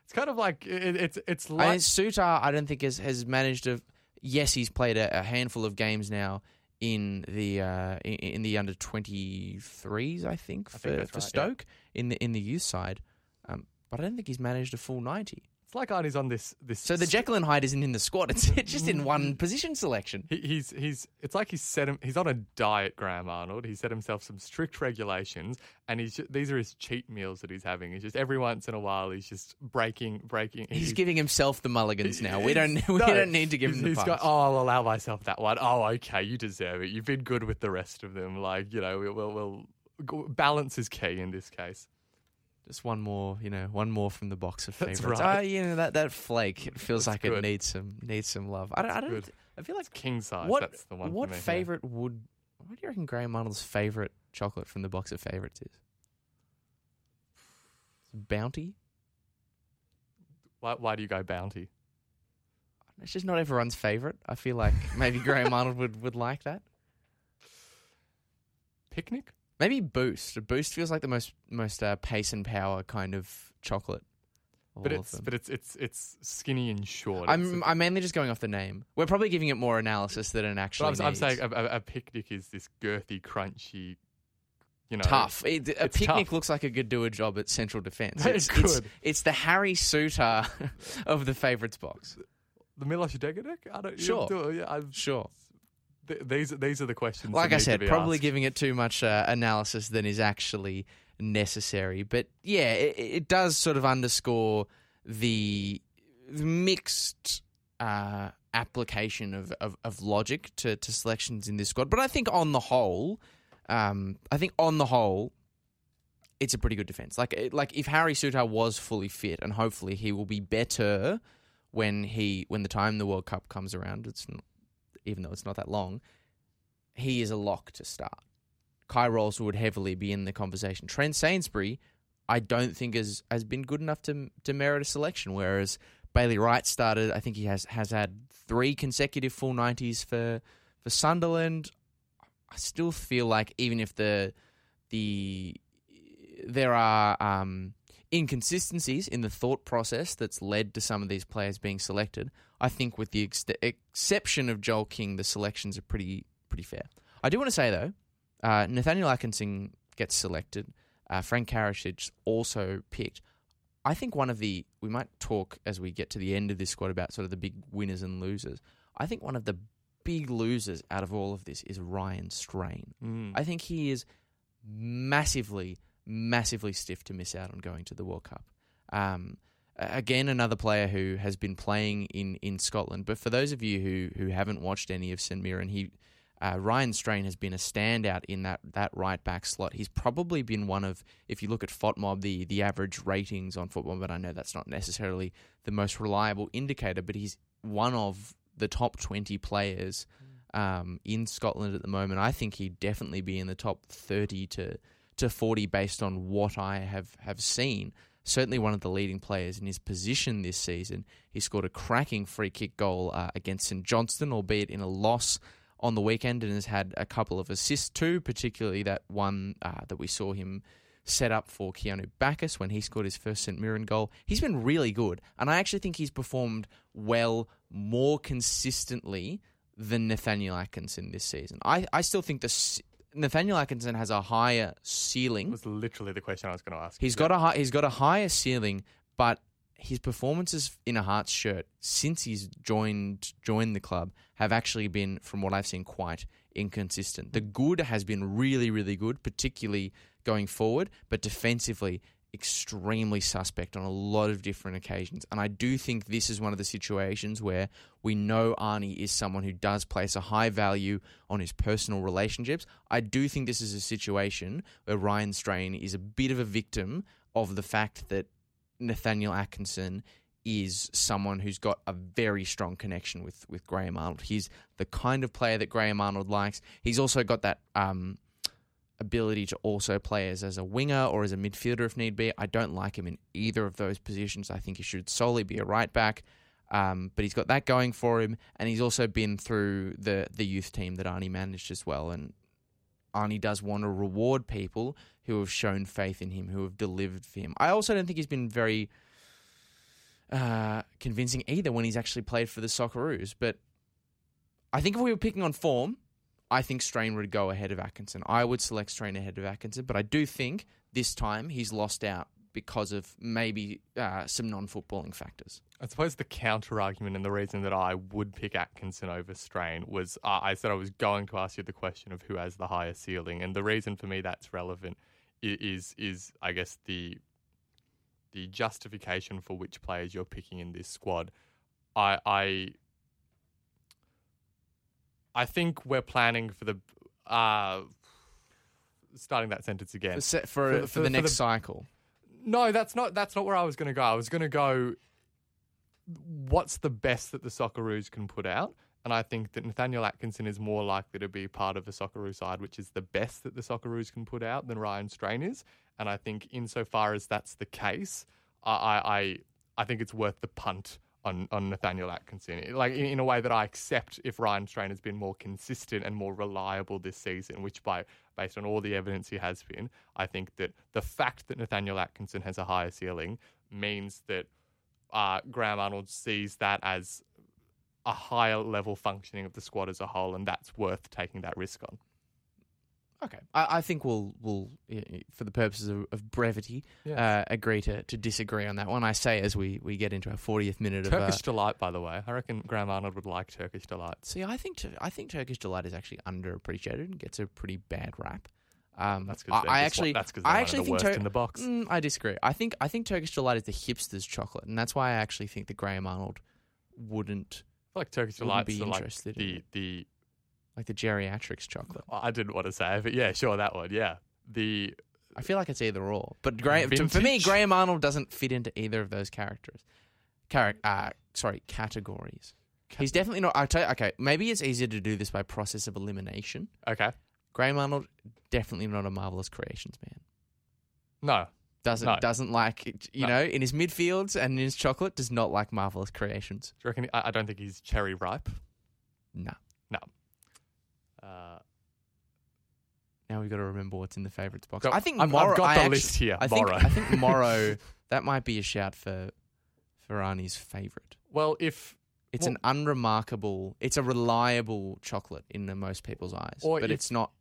It's kind of like... It, it's it's like... I mean, Souttar, I don't think, has, has managed to... Yes, he's played a, a handful of games now in the uh, in, in the under twenty-threes, I think, for, I think that's for right, Stoke yeah. in the in the youth side. Um, but I don't think he's managed a full ninety. It's like Arnie's on this... this so the Jekyll and Hyde isn't in the squad. It's just in one position selection. He, he's he's. It's like he's set him... He's on a diet, Graham Arnold. He's set himself some strict regulations, and he's just, these are his cheat meals that he's having. It's just every once in a while he's just breaking... breaking. He's, he's giving himself the mulligans now. We don't we no, don't need to give him the he's got, oh, I'll allow myself that one. Oh, okay, you deserve it. You've been good with the rest of them. Like, you know, we'll... we'll, we'll balance is key in this case. Just one more, you know, one more from the box of favourites. That's right. Uh, you know, that, that flake, it feels that's like good. It needs some needs some love. I don't, I, don't I feel like it's king size. What, that's the one. What me, favourite yeah. would? What do you reckon Graham Arnold's favourite chocolate from the box of favourites is? Bounty. Why? Why do you go Bounty? It's just not everyone's favourite. I feel like maybe Graham Arnold would, would like that. Picnic. Maybe Boost. A Boost feels like the most most uh, pace and power kind of chocolate. But it's but it's it's it's skinny and short. I'm I'm mainly just going off the name. We're probably giving it more analysis than it actually is. I'm, I'm saying a, a, a picnic is this girthy, crunchy, you know, tough. It, a picnic tough. Looks like it could do a job at Central Defence. It's, it it's, it's the Harry Souttar of the favourites box. The Miloš Degenek? I don't sure. Do it. Yeah, I'm, sure. Th- these these are the questions. Like I said, probably asked. Giving it too much uh, analysis than is actually necessary. But yeah, it, it does sort of underscore the mixed uh, application of, of, of logic to, to selections in this squad. But I think on the whole, um, I think on the whole, it's a pretty good defense. Like, like if Harry Souttar was fully fit, and hopefully he will be better when he when the time the World Cup comes around. It's not, even though it's not that long, he is a lock to start. Kye Rowles would heavily be in the conversation. Trent Sainsbury, I don't think has has been good enough to to merit a selection. Whereas Bailey Wright started. I think he has has had three consecutive full nineties for for Sunderland. I still feel like even if the the there are um, inconsistencies in the thought process that's led to some of these players being selected, I think with the ex- exception of Joel King, the selections are pretty pretty fair. I do want to say though, uh, Nathaniel Atkinson gets selected. Uh, Frank Karacic also picked. I think one of the, we might talk as we get to the end of this squad about sort of the big winners and losers. I think one of the big losers out of all of this is Ryan Strain. Mm. I think he is massively, massively stiff to miss out on going to the World Cup. Um, again, another player who has been playing in, in Scotland. But for those of you who who haven't watched any of St Mirren, he... Uh, Ryan Strain has been a standout in that, that right-back slot. He's probably been one of, if you look at FotMob, the, the average ratings on FotMob, but I know that's not necessarily the most reliable indicator, but he's one of the top twenty players um, in Scotland at the moment. I think he'd definitely be in the top thirty to, to forty based on what I have, have seen. Certainly one of the leading players in his position this season. He scored a cracking free-kick goal uh, against St Johnstone, albeit in a loss on the weekend, and has had a couple of assists too, particularly that one uh, that we saw him set up for Keanu Baccus when he scored his first St Mirren goal. He's been really good, and I actually think he's performed well more consistently than Nathaniel Atkinson this season. I, I still think this, Nathaniel Atkinson has a higher ceiling. That was literally the question I was going to ask. He's got a high, he's got a higher ceiling, but his performances in a Hearts shirt since he's joined joined the club have actually been, from what I've seen, quite inconsistent. The good has been really, really good, particularly going forward, but defensively, extremely suspect on a lot of different occasions. And I do think this is one of the situations where we know Arnie is someone who does place a high value on his personal relationships. I do think this is a situation where Ryan Strain is a bit of a victim of the fact that Nathaniel Atkinson is someone who's got a very strong connection with, with Graham Arnold. He's the kind of player that Graham Arnold likes. He's also got that um, ability to also play as, as a winger or as a midfielder if need be. I don't like him in either of those positions. I think he should solely be a right back. Um, but he's got that going for him, and he's also been through the, the youth team that Arnie managed as well. And Arnie does want to reward people who have shown faith in him, who have delivered for him. I also don't think he's been very uh, convincing either when he's actually played for the Socceroos. But I think if we were picking on form, I think Strain would go ahead of Atkinson. I would select Strain ahead of Atkinson, but I do think this time he's lost out because of maybe uh, some non-footballing factors. I suppose the counter-argument and the reason that I would pick Atkinson over Strain was uh, I said I was going to ask you the question of who has the higher ceiling, and the reason for me that's relevant is, is I guess, the the justification for which players you're picking in this squad. I I, I think we're planning for the... Uh, starting that sentence again. For, for, for, for, for the next for the, cycle. No, that's not that's not where I was going to go. I was going to go, what's the best that the Socceroos can put out? And I think that Nathaniel Atkinson is more likely to be part of the Socceroos side, which is the best that the Socceroos can put out, than Ryan Strain is. And I think insofar as that's the case, I I, I think it's worth the punt on, on Nathaniel Atkinson. Like in, in a way that I accept if Ryan Strain has been more consistent and more reliable this season, which by based on all the evidence he has been, I think that the fact that Nathaniel Atkinson has a higher ceiling means that uh, Graham Arnold sees that as a higher level functioning of the squad as a whole, and that's worth taking that risk on. Okay. I, I think we'll, we'll, for the purposes of, of brevity, yeah. uh, agree to, to disagree on that one. I say as we, we get into our fortieth minute of... Turkish uh, Delight, by the way. I reckon Graham Arnold would like Turkish Delight. See, I think t- I think Turkish Delight is actually underappreciated and gets a pretty bad rap. Um, that's because I, I actually, that's they're I actually the think Tur- in the box. Mm, I disagree. I think I think Turkish Delight is the hipster's chocolate, and that's why I actually think that Graham Arnold wouldn't, I feel like Turkish Delight be interested like in the... the Like the geriatrics chocolate. I didn't want to say it, but yeah, sure, that one, yeah. The I feel like it's either or. But Graham, to, for me, Graham Arnold doesn't fit into either of those characters. Char- uh, sorry, categories. Cat- He's definitely not. I tell you, okay, maybe it's easier to do this by process of elimination. Okay. Graham Arnold, definitely not a Marvelous Creations man. No. Doesn't no. doesn't like, you no. know, in his midfields and in his chocolate, does not like Marvelous Creations. Do you reckon? I, I don't think he's cherry ripe. No. No. Uh, now we've got to remember what's in the favourites box. I think I've, Morrow, I've got I the actually, list here, I think, Morrow. I think Morrow, that might be a shout for Ferrani's favourite. Well, if... It's well, an unremarkable, it's a reliable chocolate in the most people's eyes, but if, it's not...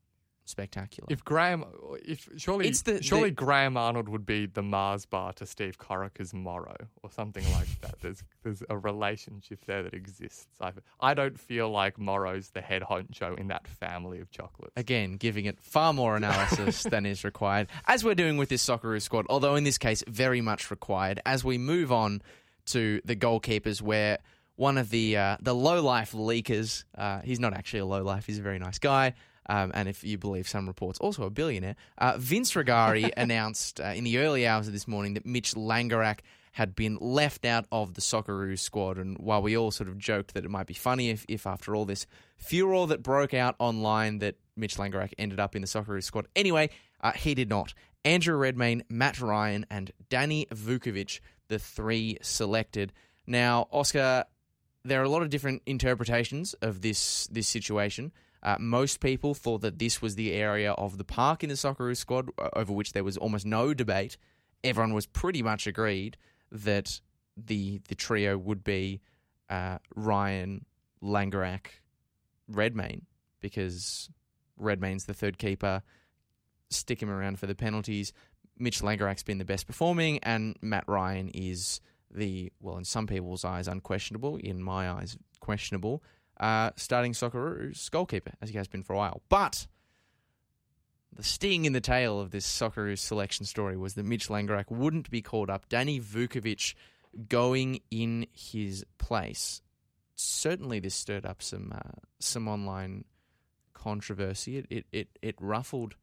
spectacular. If Graham, if surely, it's the, surely the, Graham Arnold would be the Mars bar to Steve Corica's Morrow or something like that. There's there's a relationship there that exists. I I don't feel like Morrow's the head honcho in that family of chocolates. Again, giving it far more analysis than is required, as we're doing with this Socceroos squad. Although in this case, very much required. As we move on to the goalkeepers, where one of the uh, the low life leakers, uh, he's not actually a low life. He's a very nice guy. Um, and if you believe some reports, also a billionaire, uh, Vince Regari announced uh, in the early hours of this morning that Mitch Langerak had been left out of the Socceroos squad. And while we all sort of joked that it might be funny if, if after all this furor that broke out online that Mitch Langerak ended up in the Socceroos squad, anyway, uh, he did not. Andrew Redmayne, Matt Ryan and Danny Vukovic, the three selected. Now, Oscar, there are a lot of different interpretations of this this situation. Uh, most people thought that this was the area of the park in the Socceroos squad over which there was almost no debate. Everyone was pretty much agreed that the the trio would be uh, Ryan, Langerak, Redmayne, because Redmayne's the third keeper. Stick him around for the penalties. Mitch Langerak's been the best performing, and Matt Ryan is the, well, in some people's eyes, unquestionable, in my eyes, questionable, Uh, starting Socceroos goalkeeper, as he has been for a while. But the sting in the tail of this Socceroos selection story was that Mitch Langerak wouldn't be called up. Danny Vukovic going in his place. Certainly this stirred up some uh, some online controversy. It, it it it ruffled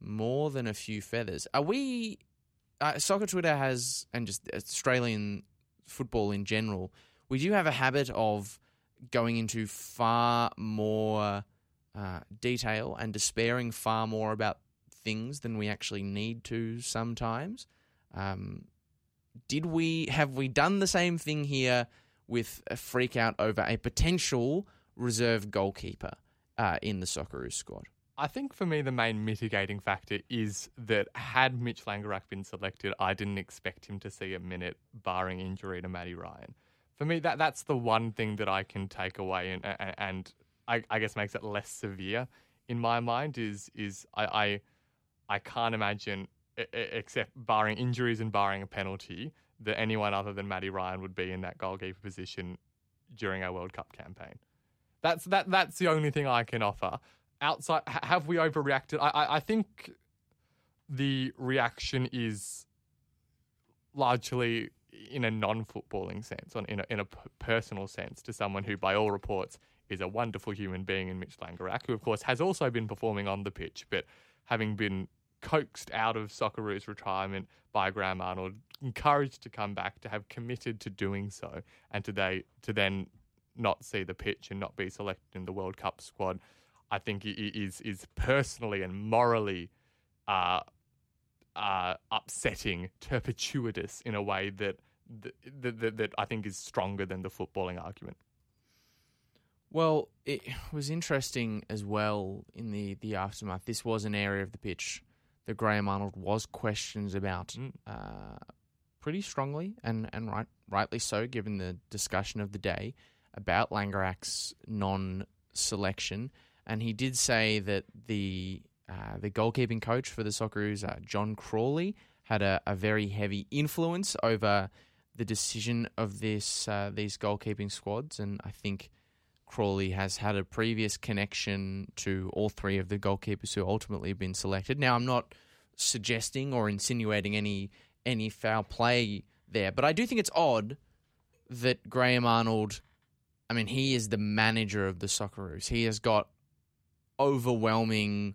more than a few feathers. Are we... Uh, Soccer Twitter has, and just Australian football in general, we do have a habit of going into far more uh, detail and despairing far more about things than we actually need to sometimes. Um, did we have we done the same thing here with a freak out over a potential reserve goalkeeper uh, in the Socceroos squad? I think for me the main mitigating factor is that had Mitch Langerak been selected, I didn't expect him to see a minute, barring injury to Matty Ryan. For me, that that's the one thing that I can take away and and, and I, I guess makes it less severe in my mind is is I I, I can't imagine, except barring injuries and barring a penalty, that anyone other than Matty Ryan would be in that goalkeeper position during our World Cup campaign. That's that that's the only thing I can offer. Outside, have we overreacted? I I, I think the reaction is largely in a non-footballing sense, on, in a, in a p- personal sense, to someone who, by all reports, is a wonderful human being in Mitch Langerak, who, of course, has also been performing on the pitch, but having been coaxed out of Socceroos retirement by Graham Arnold, encouraged to come back, to have committed to doing so, and today to then not see the pitch and not be selected in the World Cup squad, I think is is personally and morally uh, uh, upsetting, turpituitous in a way that That, that, that I think is stronger than the footballing argument. Well, it was interesting as well in the, the aftermath. This was an area of the pitch that Graham Arnold was questioned about mm. uh, pretty strongly and, and right, rightly so, given the discussion of the day about Langerak's non-selection. And he did say that the, uh, the goalkeeping coach for the Socceroos, uh, John Crawley, had a, a very heavy influence over the decision of this uh, these goalkeeping squads, and I think Crawley has had a previous connection to all three of the goalkeepers who ultimately have been selected. Now, I'm not suggesting or insinuating any any foul play there, but I do think it's odd that Graham Arnold, I mean, he is the manager of the Socceroos. He has got overwhelming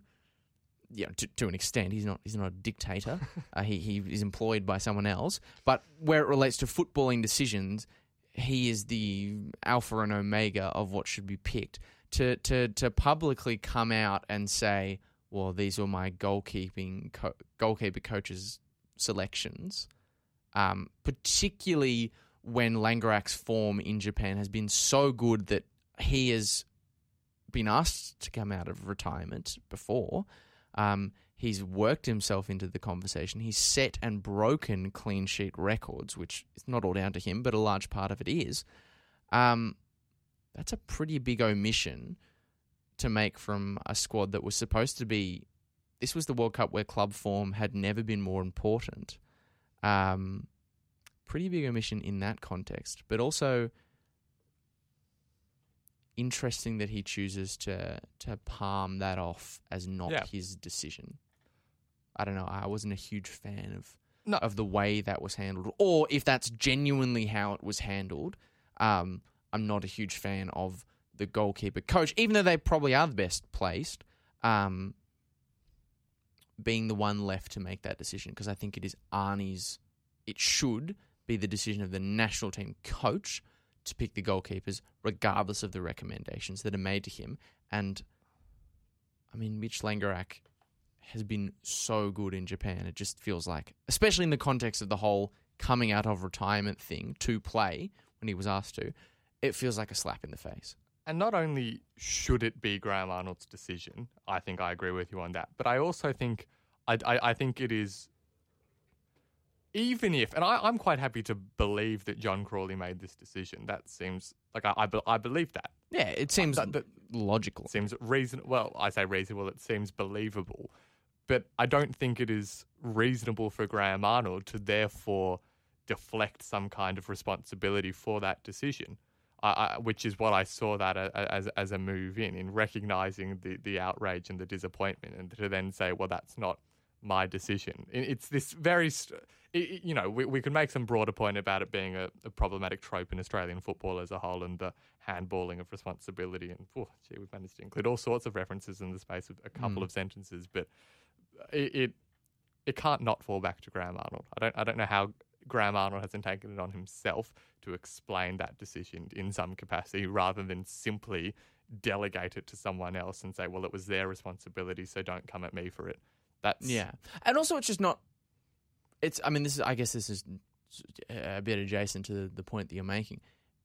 you know, to, to an extent, he's not he's not a dictator. uh, he he is employed by someone else. But where it relates to footballing decisions, he is the alpha and omega of what should be picked. To to to publicly come out and say, well, these were my goalkeeping co- goalkeeper coach's selections, um, particularly when Langerak's form in Japan has been so good that he has been asked to come out of retirement before. Um, he's worked himself into the conversation. He's set and broken clean sheet records, which is not all down to him, but a large part of it is. Um, that's a pretty big omission to make from a squad that was supposed to be... This was the World Cup where club form had never been more important. Um, pretty big omission in that context. But also interesting that he chooses to to palm that off as not yeah. his decision. I don't know. I wasn't a huge fan of no. of the way that was handled. Or if that's genuinely how it was handled, um, I'm not a huge fan of the goalkeeper coach, even though they probably are the best placed, um, being the one left to make that decision, because I think it is Arnie's, it should be the decision of the national team coach to pick the goalkeepers regardless of the recommendations that are made to him. And, I mean, Mitch Langerak has been so good in Japan. It just feels like, especially in the context of the whole coming out of retirement thing to play when he was asked to, it feels like a slap in the face. And not only should it be Graham Arnold's decision, I think I agree with you on that, but I also think I, I, I think it is, even if, and I, I'm quite happy to believe that John Crawley made this decision. That seems, like I, I, I believe that. Yeah, it seems I, that, that logical. Seems reasonable. Well, I say reasonable, it seems believable. But I don't think it is reasonable for Graham Arnold to therefore deflect some kind of responsibility for that decision. I, I, which is what I saw that as as a move in, in recognising the, the outrage and the disappointment, and to then say, well, that's not my decision. It's this very, it, you know, we, we can make some broader point about it being a, a problematic trope in Australian football as a whole, and the handballing of responsibility. And, oh, gee, we've managed to include all sorts of references in the space of a couple mm. of sentences, but it, it it can't not fall back to Graham Arnold. I don't I don't know how... Graham Arnold hasn't taken it on himself to explain that decision in some capacity, rather than simply delegate it to someone else and say, well, it was their responsibility, so don't come at me for it. That's yeah. And also it's just not, it's, I mean, this is, I guess this is a bit adjacent to the, the point that you're making.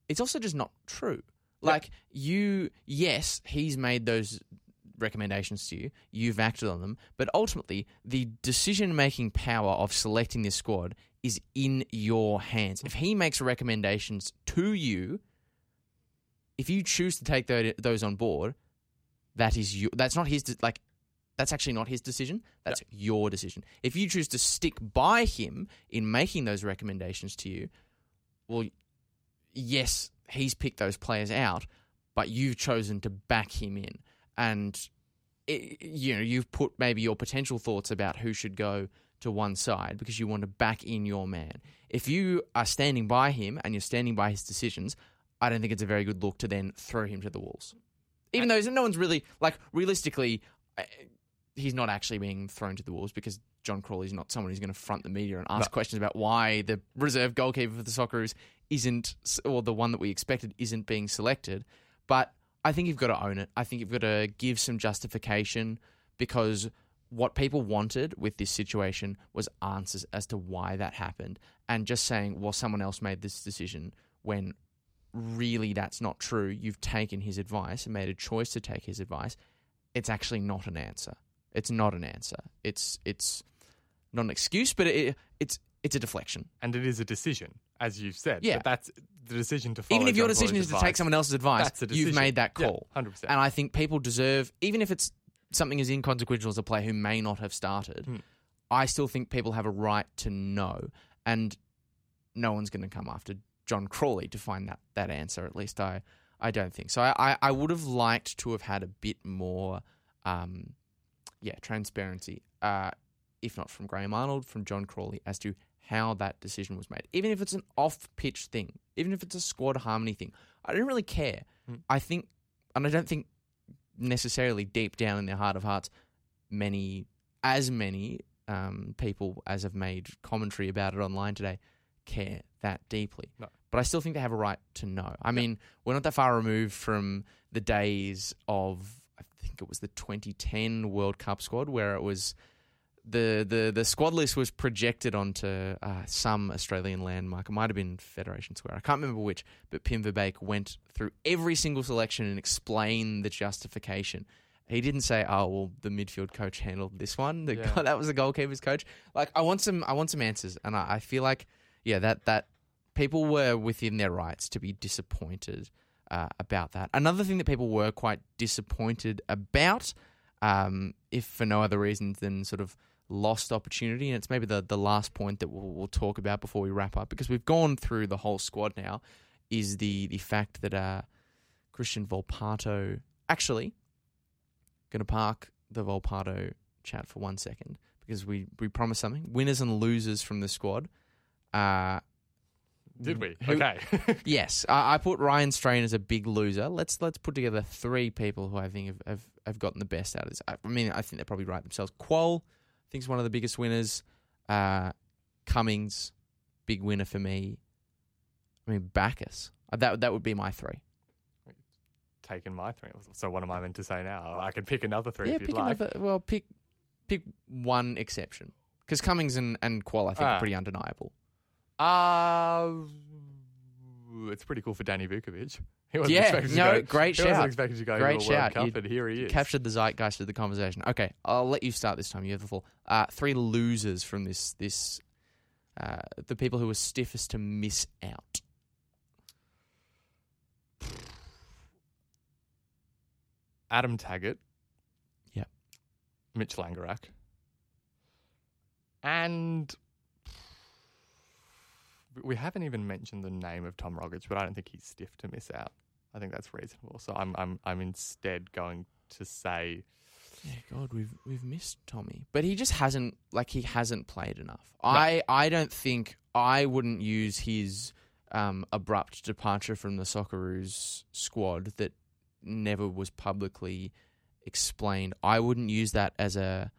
It's also just not true. Like yep. you, yes, he's made those recommendations to you, you've acted on them, but ultimately the decision-making power of selecting this squad is in your hands. If he makes recommendations to you, if you choose to take those on board, that is you. That's not his. De- like, that's actually not his decision. That's no. your decision. If you choose to stick by him in making those recommendations to you, well, yes, he's picked those players out, but you've chosen to back him in, and it, you know you've put maybe your potential thoughts about who should go to one side because you want to back in your man. If you are standing by him and you're standing by his decisions, I don't think it's a very good look to then throw him to the wolves. Even though no one's really, like, realistically, he's not actually being thrown to the wolves because John Crawley's not someone who's going to front the media and ask no. questions about why the reserve goalkeeper for the Socceroos isn't, or the one that we expected isn't being selected. But I think you've got to own it. I think you've got to give some justification, because what people wanted with this situation was answers as to why that happened, and just saying, well, someone else made this decision, when really that's not true. You've taken his advice and made a choice to take his advice. It's actually not an answer. It's not an answer. It's it's not an excuse, but it, it's it's a deflection. And it is a decision, as you've said. Yeah. But that's the decision to follow. Even if your decision is to take someone else's advice, you've made that call. Yeah, one hundred percent. And I think people deserve, even if it's something as inconsequential as a player who may not have started, hmm. I still think people have a right to know, and no one's going to come after John Crawley to find that, that answer, at least I, I don't think. So I, I would have liked to have had a bit more um, yeah, transparency, uh, if not from Graham Arnold, from John Crawley, as to how that decision was made. Even if it's an off-pitch thing, even if it's a squad harmony thing, I don't really care. Hmm. I think, and I don't think necessarily deep down in their heart of hearts, many as many um, people as have made commentary about it online today care that deeply. No. But I still think they have a right to know. I mean, yeah. we're not that far removed from the days of, I think it was the twenty ten World Cup squad, where it was the the, the squad list was projected onto uh, some Australian landmark. It might have been Federation Square. I can't remember which, but Pim Verbeek went through every single selection and explained the justification. He didn't say, "Oh, well, the midfield coach handled this one. The yeah. go- that was the goalkeeper's coach." Like, I want some, I want some answers, and I, I feel like, yeah, that that people were within their rights to be disappointed uh, about that. Another thing that people were quite disappointed about, um, if for no other reason than sort of lost opportunity, and it's maybe the the last point that we'll, we'll talk about before we wrap up, because we've gone through the whole squad now, is the the fact that uh, Christian Volpato actually. Going to park the Volpato chat for one second because we, we promised something. Winners and losers from the squad. Uh, Did we? Who, okay. yes. I, I put Ryan Strain as a big loser. Let's let's put together three people who I think have, have, have gotten the best out of this. I mean, I think they're probably right themselves. Kuol, I think, is one of the biggest winners. Uh, Cummings, big winner for me. I mean, Baccus. That, that would be my three. Taken my three. So what am I meant to say now? I can pick another three yeah, if you'd pick like. Another, well, pick pick one exception. Because Cummings and, and Kuol, I think, uh, are pretty undeniable. Uh, it's pretty cool for Danny Vukovic. He wasn't yeah, expected no, to go. Great he shout. wasn't expected to go great to a World Cup, and here he is. Captured the zeitgeist of the conversation. Okay, I'll let you start this time. You have the floor. Uh, three losers from this, this uh, the people who were stiffest to miss out. Adam Taggart. Yeah. Mitch Langerak. And we haven't even mentioned the name of Tom Rogic, but I don't think he's stiff to miss out. I think that's reasonable. So I'm I'm I'm instead going to say yeah, God, we've we've missed Tommy. But he just hasn't like he hasn't played enough. No. I, I don't think I wouldn't use his um, abrupt departure from the Socceroos squad that never was publicly explained. I wouldn't use that as a,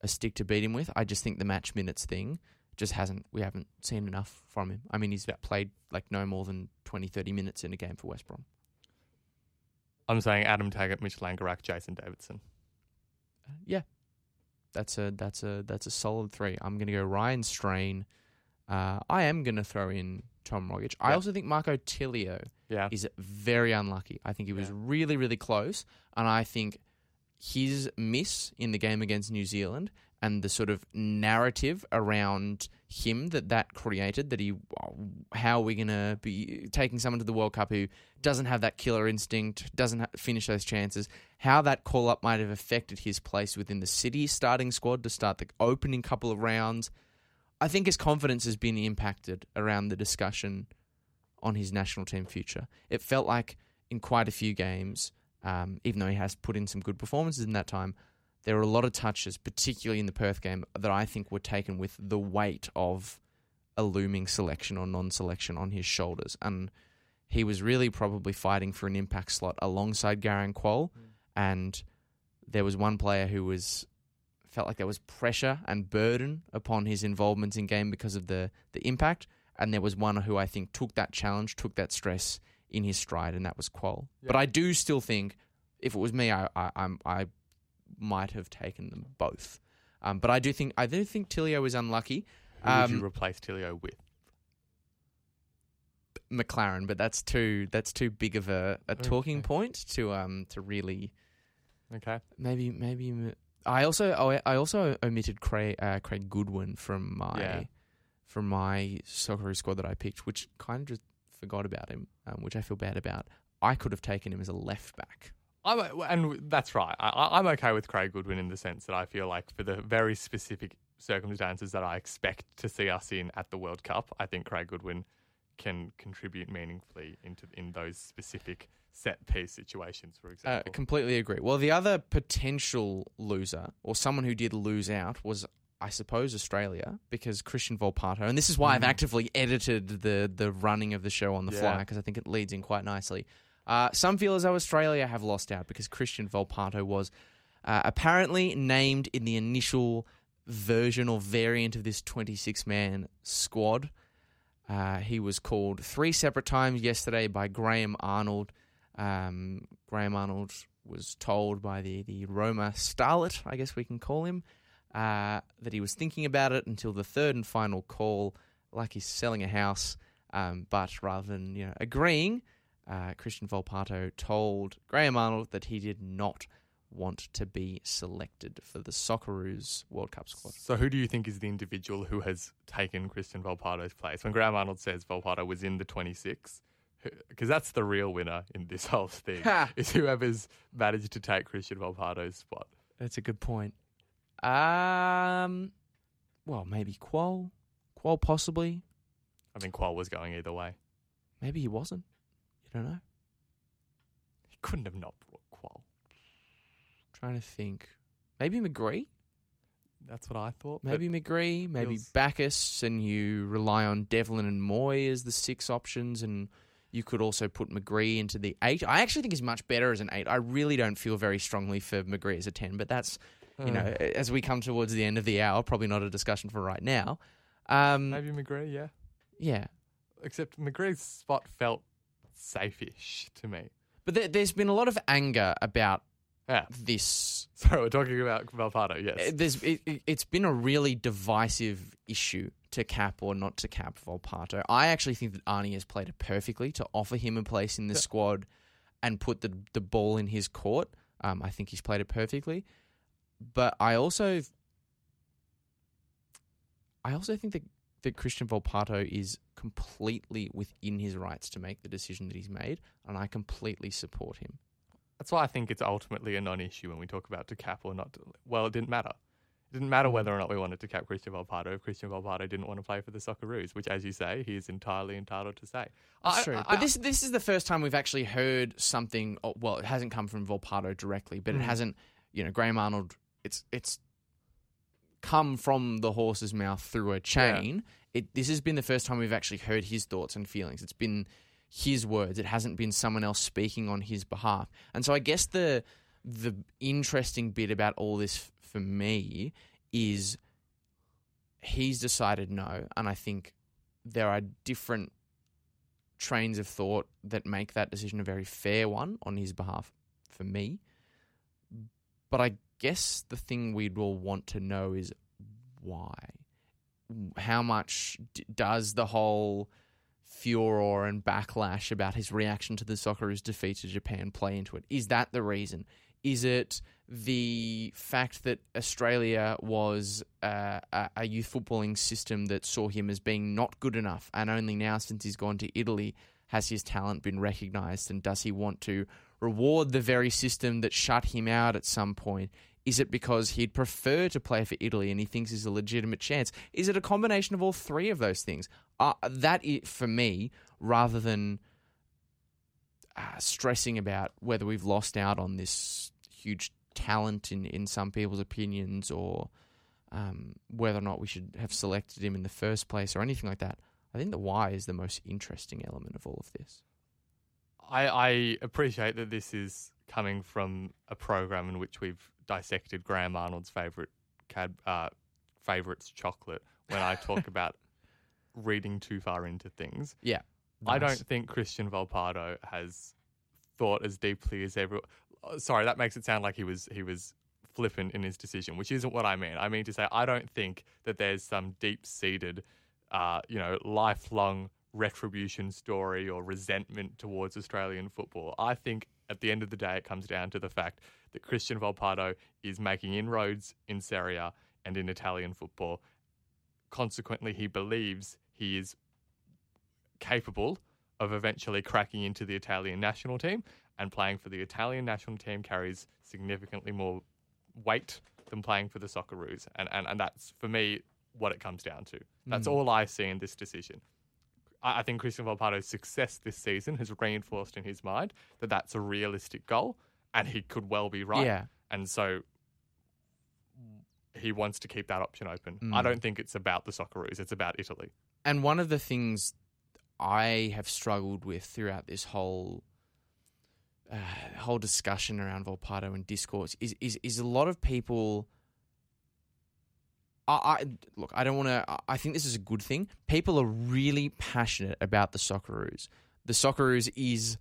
a stick to beat him with. I just think the match minutes thing just hasn't, we haven't seen enough from him. I mean, he's yeah. played like no more than twenty, thirty minutes in a game for West Brom. I'm saying Adam Taggart, Mitch Langerak, Jason Davidson. Uh, yeah. That's a, that's a, that's a solid three. I'm going to go Ryan Strain. Uh, I am going to throw in Tom Rogic. I yep. also think Marco Tilio yeah. is very unlucky. I think he was yeah. really, really close. And I think his miss in the game against New Zealand and the sort of narrative around him that that created, that he, how are we going to be taking someone to the World Cup who doesn't have that killer instinct, doesn't ha- finish those chances, how that call-up might have affected his place within the City starting squad to start the opening couple of rounds. I think his confidence has been impacted around the discussion on his national team future. It felt like in quite a few games, um, even though he has put in some good performances in that time, there were a lot of touches, particularly in the Perth game, that I think were taken with the weight of a looming selection or non-selection on his shoulders. And he was really probably fighting for an impact slot alongside Garang Kuol. Mm. And there was one player who was... felt like there was pressure and burden upon his involvement in game because of the, the impact. And there was one who I think took that challenge, took that stress in his stride, and that was Kuol. Yeah. But I do still think, if it was me, I I, I'm, I might have taken them both. Um, but I do think I do think Tilio is unlucky. Who um, would you replace Tilio with? McLaren, but that's too that's too big of a, a talking okay. point to um to really. Okay. Maybe maybe. I also I also omitted Craig, uh, Craig Goodwin from my yeah. from my Socceroos squad that I picked, which kind of just forgot about him, um, which I feel bad about. I could have taken him as a left back. I'm and that's right. I, I'm okay with Craig Goodwin in the sense that I feel like for the very specific circumstances that I expect to see us in at the World Cup, I think Craig Goodwin can contribute meaningfully into in those specific set-piece situations, for example. I uh, completely agree. Well, the other potential loser, or someone who did lose out, was, I suppose, Australia, because Christian Volpato, and this is why mm. I've actively edited the, the running of the show on the yeah. fly, because I think it leads in quite nicely. Uh, some feel as though Australia have lost out, because Christian Volpato was uh, apparently named in the initial version or variant of this twenty-six man squad. Uh, he was called three separate times yesterday by Graham Arnold. Um, Graham Arnold was told by the, the Roma starlet, I guess we can call him, uh, that he was thinking about it until the third and final call, like he's selling a house. Um, but rather than you know agreeing, uh, Christian Volpato told Graham Arnold that he did not want to be selected for the Socceroos World Cup squad. So who do you think is the individual who has taken Christian Volpato's place? When Graham Arnold says Volpato was in the twenty-six, because that's the real winner in this whole thing, is whoever's managed to take Christian Volpato's spot. That's a good point. Um, well, maybe Kuol. Kuol possibly. I mean, Kuol was going either way. Maybe he wasn't. You don't know. He couldn't have not brought Kuol. Trying to think. Maybe McGree? That's what I thought. Maybe McGree, maybe feels... Baccus, and you rely on Devlin and Mooy as the six options, and you could also put McGree into the eight. I actually think he's much better as an eight. I really don't feel very strongly for McGree as a ten, but that's, you uh, know, as we come towards the end of the hour, probably not a discussion for right now. Um, maybe McGree, yeah. Yeah. Except McGree's spot felt safe-ish to me. But there, there's been a lot of anger about yeah. this. Sorry, we're talking about Volpato, yes. There's, it, it's been a really divisive issue to cap or not to cap Volpato. I actually think that Arnie has played it perfectly to offer him a place in the yeah. squad and put the, the ball in his court. Um, I think he's played it perfectly. But I also... I also think that that Christian Volpato is completely within his rights to make the decision that he's made, and I completely support him. That's why I think it's ultimately a non-issue when we talk about to cap or not. To, well, it didn't matter. It didn't matter whether or not we wanted to cap Christian Volpato if Christian Volpato didn't want to play for the Socceroos, which, as you say, he is entirely entitled to say. That's I, true. I, but I, this this is the first time we've actually heard something, well, it hasn't come from Volpato directly, but mm. it hasn't, you know, Graham Arnold, it's it's... come from the horse's mouth through a chain. Yeah. It, this has been the first time we've actually heard his thoughts and feelings. It's been his words. It hasn't been someone else speaking on his behalf. And so I guess the the interesting bit about all this f- for me is he's decided no, and I think there are different trains of thought that make that decision a very fair one on his behalf for me. But I guess the thing we'd all want to know is why. How much d- does the whole furor and backlash about his reaction to the Socceroos' defeat to Japan play into it? Is that the reason? Is it the fact that Australia was uh, a, a youth footballing system that saw him as being not good enough, and only now since he's gone to Italy has his talent been recognised, and does he want to reward the very system that shut him out at some point? Is it because he'd prefer to play for Italy and he thinks there's a legitimate chance? Is it a combination of all three of those things? Uh, that is, for me, rather than uh, stressing about whether we've lost out on this huge talent in, in some people's opinions, or um, whether or not we should have selected him in the first place or anything like that, I think the why is the most interesting element of all of this. I, I appreciate that this is coming from a program in which we've dissected Graham Arnold's favourite cad, uh, favourites chocolate when I talk about reading too far into things. Yeah. Nice. I don't think Christian Volpato has thought as deeply as everyone. Oh, sorry, that makes it sound like he was he was flippant in his decision, which isn't what I mean. I mean to say I don't think that there's some deep-seated, uh, you know, lifelong retribution story or resentment towards Australian football. I think at the end of the day, it comes down to the fact that Christian Volpato is making inroads in Serie A and in Italian football. Consequently, he believes he is capable of eventually cracking into the Italian national team, and playing for the Italian national team carries significantly more weight than playing for the Socceroos. And, and, and that's, for me, what it comes down to. That's mm. all I see in this decision. I think Christian Volpato's success this season has reinforced in his mind that that's a realistic goal, and he could well be right. Yeah. And so he wants to keep that option open. Mm. I don't think it's about the Socceroos. It's about Italy. And one of the things I have struggled with throughout this whole uh, whole discussion around Volpato and discourse is is is a lot of people. I, I look. I don't want to. I think this is a good thing. People are really passionate about the Socceroos. The Socceroos is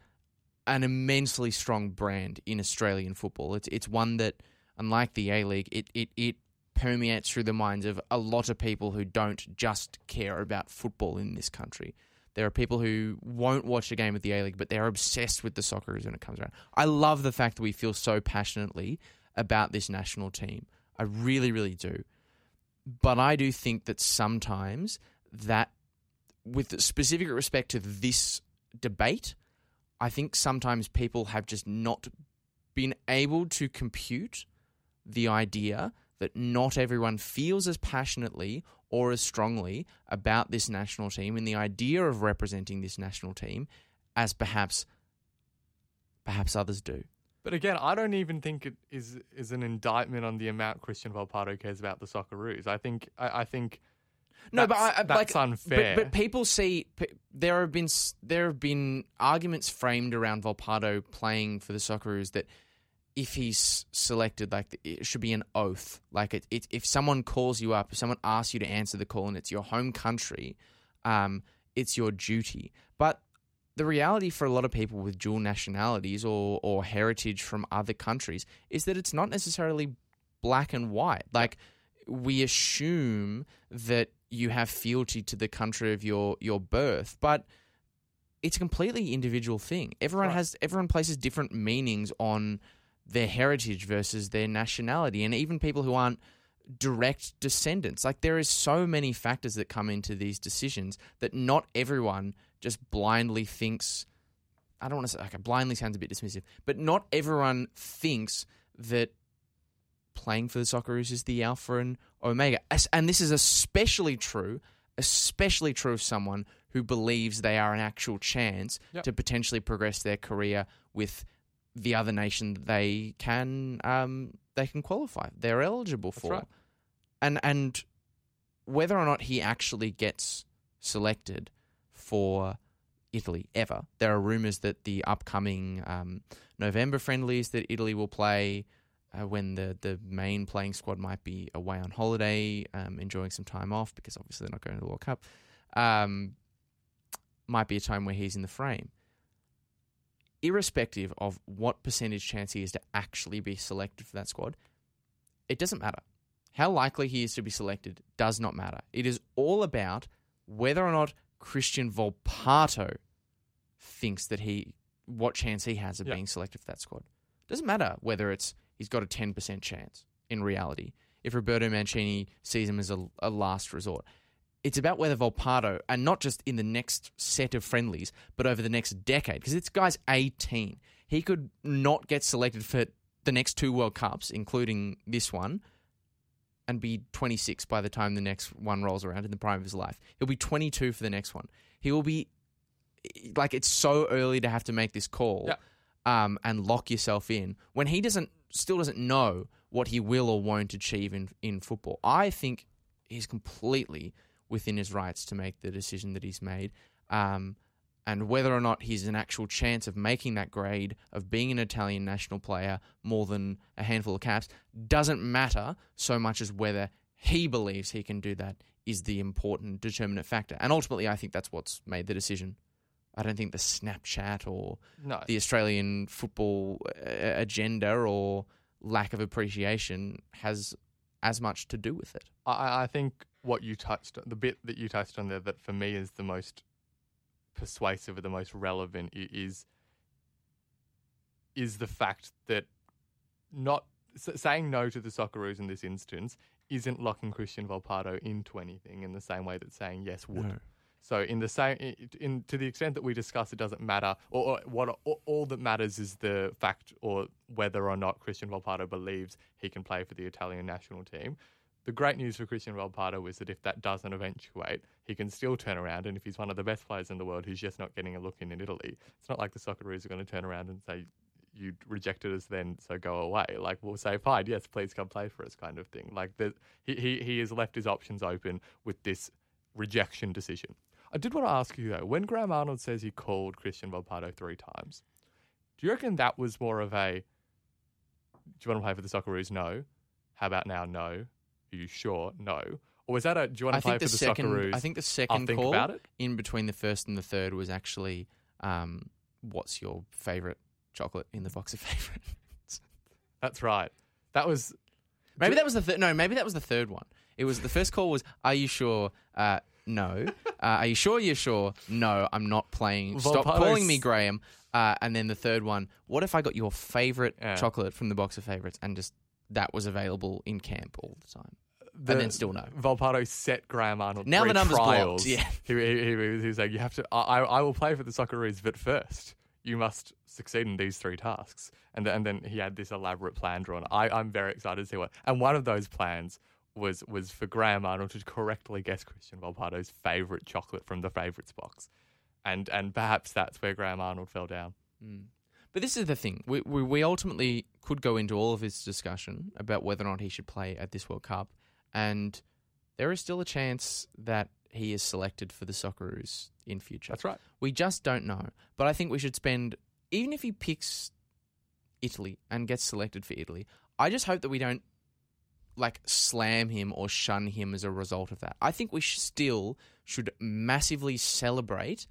an immensely strong brand in Australian football. It's it's one that, unlike the A-League, it, it, it permeates through the minds of a lot of people who don't just care about football in this country. There are people who won't watch a game of the A-League, but they're obsessed with the Socceroos when it comes around. I love the fact that we feel so passionately about this national team. I really, really do. But I do think that sometimes that, with specific respect to this debate, I think sometimes people have just not been able to compute the idea that not everyone feels as passionately or as strongly about this national team and the idea of representing this national team as perhaps perhaps others do. But again, I don't even think it is is an indictment on the amount Christian Volpato cares about the Socceroos. I think I, I think no, but I, that's like, unfair. But, but people see there have been there have been arguments framed around Volpato playing for the Socceroos that if he's selected, like it should be an oath. Like it, it, if someone calls you up, if someone asks you to answer the call, and it's your home country, um, it's your duty. But the reality for a lot of people with dual nationalities or or heritage from other countries is that it's not necessarily black and white. Like we assume that you have fealty to the country of your your birth, but it's a completely individual thing. Everyone right. has everyone places different meanings on their heritage versus their nationality, and even people who aren't direct descendants. Like there is so many factors that come into these decisions that not everyone just blindly thinks, I don't want to say, okay, blindly sounds a bit dismissive, but not everyone thinks that playing for the Socceroos is the alpha and omega. And this is especially true, especially true of someone who believes they are an actual chance yep. to potentially progress their career with the other nation that they can um, they can qualify. They're eligible for. That's right. And and whether or not he actually gets selected for Italy ever, there are rumours that the upcoming um, November friendlies that Italy will play uh, when the, the main playing squad might be away on holiday, um, enjoying some time off because obviously they're not going to the World Cup, um, might be a time where he's in the frame. Irrespective of what percentage chance he is to actually be selected for that squad, it doesn't matter. How likely he is to be selected does not matter. It is all about whether or not Christian Volpato thinks that he, what chance he has of yeah. being selected for that squad. It doesn't matter whether it's he's got a ten percent chance in reality. If Roberto Mancini sees him as a, a last resort. It's about whether Volpato, and not just in the next set of friendlies, but over the next decade, because this guy's eighteen. He could not get selected for the next two World Cups, including this one, and be twenty-six by the time the next one rolls around in the prime of his life. He'll be twenty-two for the next one. He will be, like, it's so early to have to make this call yeah. um, and lock yourself in when he doesn't still doesn't know what he will or won't achieve in, in football. I think he's completely within his rights to make the decision that he's made. Um, and whether or not he's an actual chance of making that grade, of being an Italian national player more than a handful of caps, doesn't matter so much as whether he believes he can do that is the important determinant factor. And ultimately, I think that's what's made the decision. I don't think the Snapchat or no. the Australian football agenda or lack of appreciation has as much to do with it. I, I think... What you touched, the bit that you touched on there that for me is the most persuasive or the most relevant is is the fact that not saying no to the Socceroos in this instance isn't locking Christian Volpato into anything in the same way that saying yes would. No. So in the same, in, in to the extent that we discuss, it doesn't matter, or, or what or, all that matters is the fact or whether or not Christian Volpato believes he can play for the Italian national team. The great news for Christian Volpato is that if that doesn't eventuate, he can still turn around, and if he's one of the best players in the world who's just not getting a look in in Italy, it's not like the Socceroos are going to turn around and say, you rejected us then, so go away. Like, we'll say, fine, yes, please come play for us kind of thing. Like, the, he, he, he has left his options open with this rejection decision. I did want to ask you, though, when Graham Arnold says he called Christian Volpato three times, Do you reckon that was more of a, do you want to play for the Socceroos? No. How about now? No. Are you sure? No. Or was that a, do you want to I play for the, the second, Socceroos? I think the second think call in between the first and the third was actually, um, what's your favourite chocolate in the box of favourites? That's right. That was... Maybe that was the third... No, maybe that was the third one. It was... The first call was, are you sure? Uh, no. Uh, are you sure you're sure? No, I'm not playing. Stop Volpato's... calling me, Graham. Uh, and then the third one, what if I got your favourite yeah. chocolate from the box of favourites and just... That was available in camp all the time. The, and then still no. Volpato set Graham Arnold. Now the number's trials. Blocked. Yeah. He, he, he, he was like, you have to... I, I will play for the Socceroos, but first... you must succeed in these three tasks. And, th- and then he had this elaborate plan drawn. I, I'm very excited to see what... And one of those plans was was for Graham Arnold to correctly guess Christian Volpato's favourite chocolate from the favourites box. And and perhaps that's where Graham Arnold fell down. Mm. But this is the thing. We, we we ultimately could go into all of this discussion about whether or not he should play at this World Cup. And there is still a chance that he is selected for the Socceroos in future. That's right. We just don't know. But I think we should spend, even if he picks Italy and gets selected for Italy, I just hope that we don't, like, slam him or shun him as a result of that. I think we sh- still should massively celebrate,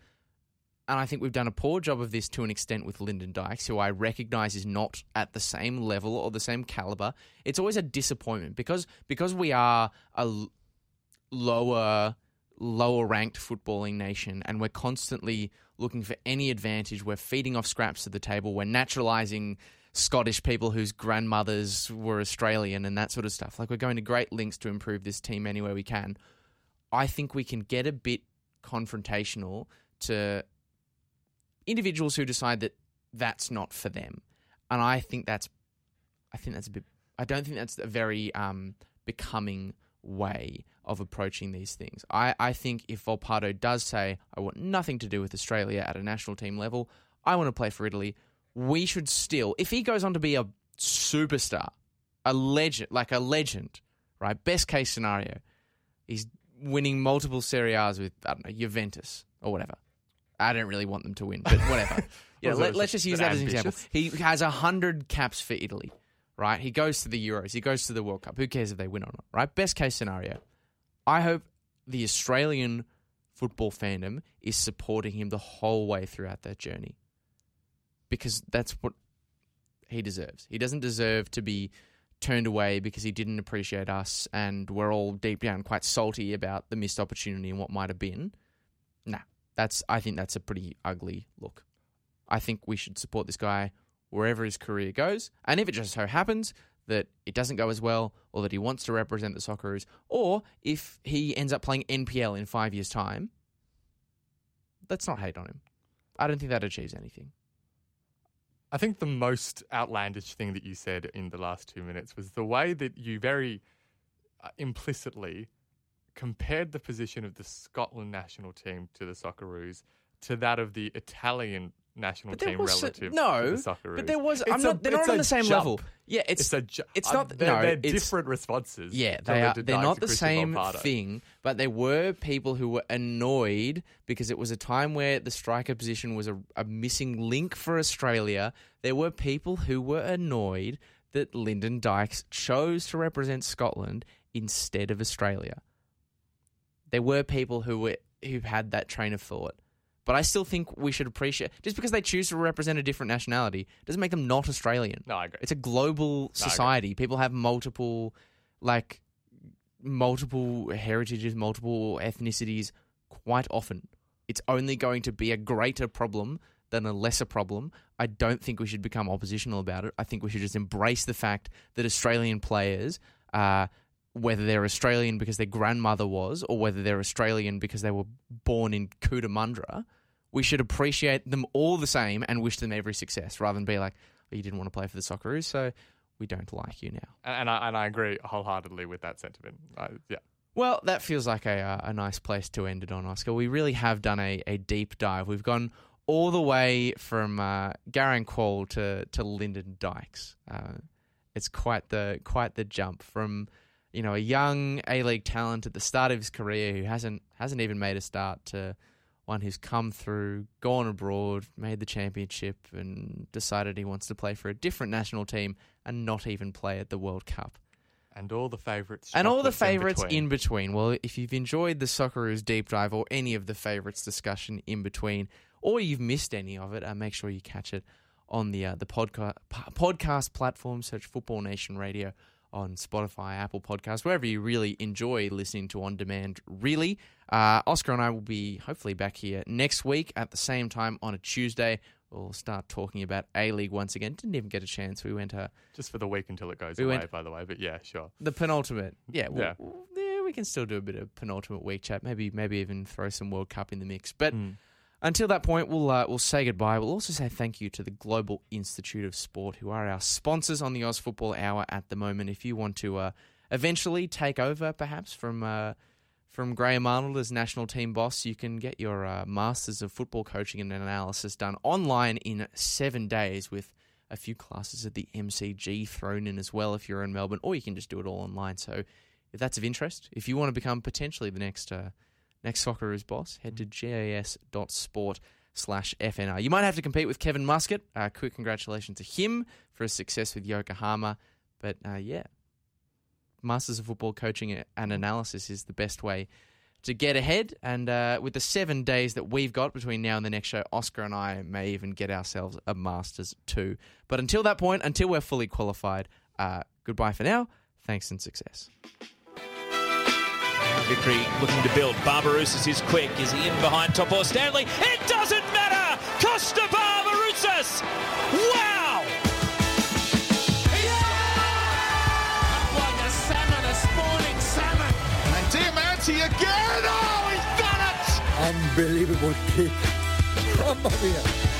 and I think we've done a poor job of this to an extent with Lyndon Dykes, who I recognise is not at the same level or the same calibre. It's always a disappointment because because we are a l- lower... lower-ranked footballing nation, and we're constantly looking for any advantage. We're feeding off scraps to the table. We're naturalising Scottish people whose grandmothers were Australian and that sort of stuff. Like, we're going to great lengths to improve this team anywhere we can. I think we can get a bit confrontational to individuals who decide that that's not for them. And I think that's... I think that's a bit... I don't think that's a very um, becoming... way of approaching these things. I, I think if Volpato does say, I want nothing to do with Australia at a national team level, I want to play for Italy, we should still, if he goes on to be a superstar, a legend, like a legend, right? Best case scenario, he's winning multiple Serie A's with, I don't know, Juventus or whatever. I don't really want them to win, but whatever. You know, let, let's just use that ambitious. as an example. He has one hundred caps for Italy. Right, he goes to the Euros, he goes to the World Cup. Who cares if they win or not, right? Best case scenario. I hope the Australian football fandom is supporting him the whole way throughout that journey, because that's what he deserves. He doesn't deserve to be turned away because he didn't appreciate us and we're all deep down quite salty about the missed opportunity and what might have been. Nah, that's. I think that's a pretty ugly look. I think we should support this guy wherever his career goes, and if it just so happens that it doesn't go as well, or that he wants to represent the Socceroos, or if he ends up playing N P L in five years' time, let's not hate on him. I don't think that achieves anything. I think the most outlandish thing that you said in the last two minutes was the way that you very implicitly compared the position of the Scotland national team to the Socceroos to that of the Italian national team relative a, no, to the Socceroos. But there was... I'm not, a, they're not on the same jump. level. Yeah, it's... It's, a ju- it's not... Uh, they're no, they're different responses. Yeah, they are, they're not the same Volpato. thing, but there were people who were annoyed because it was a time where the striker position was a, a missing link for Australia. There were people who were annoyed that Lyndon Dykes chose to represent Scotland instead of Australia. There were people who were who had that train of thought. But I still think we should appreciate... Just because they choose to represent a different nationality doesn't make them not Australian. No, I agree. It's a global society. No, people have multiple, like, multiple heritages, multiple ethnicities quite often. It's only going to be a greater problem than a lesser problem. I don't think we should become oppositional about it. I think we should just embrace the fact that Australian players... Uh, whether they're Australian because their grandmother was or whether they're Australian because they were born in Cootamundra, we should appreciate them all the same and wish them every success rather than be like, oh, you didn't want to play for the Socceroos, so we don't like you now. And I, and I agree wholeheartedly with that sentiment. I, yeah. Well, that feels like a, a nice place to end it on, Oscar. We really have done a, a deep dive. We've gone all the way from uh, Garang Kuol to, to Lyndon Dykes. Uh, it's quite the quite the jump from... You know, a young A-League talent at the start of his career who hasn't hasn't even made a start to one who's come through, gone abroad, made the championship and decided he wants to play for a different national team and not even play at the World Cup. And all the favourites. And all the favourites in, in between. Well, if you've enjoyed the Socceroos deep dive or any of the favourites discussion in between, or you've missed any of it, uh, make sure you catch it on the uh, the podca- p- podcast platform. Search Football Nation Radio on Spotify, Apple Podcasts, wherever you really enjoy listening to On Demand, really. Uh, Oscar and I will be hopefully back here next week at the same time on a Tuesday. We'll start talking about A-League once again. Didn't even get a chance. We went... Uh, Just for the week until it goes we away, went, by the way. But yeah, sure. The penultimate. Yeah, we'll, yeah. We'll, yeah, we can still do a bit of penultimate week chat. Maybe maybe even throw some World Cup in the mix. But... Mm. Until that point, we'll uh, we'll say goodbye. We'll also say thank you to the Global Institute of Sport, who are our sponsors on the Oz Football Hour at the moment. If you want to uh, eventually take over, perhaps, from uh, from Graham Arnold as national team boss, you can get your uh, Masters of Football Coaching and Analysis done online in seven days with a few classes at the M C G thrown in as well if you're in Melbourne, or you can just do it all online. So if that's of interest, if you want to become potentially the next... Uh, Next Socceroos boss, head to gas.sport slash FNR. You might have to compete with Kevin Muscat. Uh, quick congratulations to him for his success with Yokohama. But uh, yeah, Masters of Football Coaching and Analysis is the best way to get ahead. And uh, with the seven days that we've got between now and the next show, Oscar and I may even get ourselves a Masters too. But until that point, until we're fully qualified, uh, goodbye for now. Thanks and success. Vickery looking to build. Barbarousis is quick. Is he in behind top or Stanley? It doesn't matter! Costa Barbarousis! Wow! Yeah! Like a salmon, a spawning salmon. And Diamante again! Oh, he's done it! Unbelievable kick from here.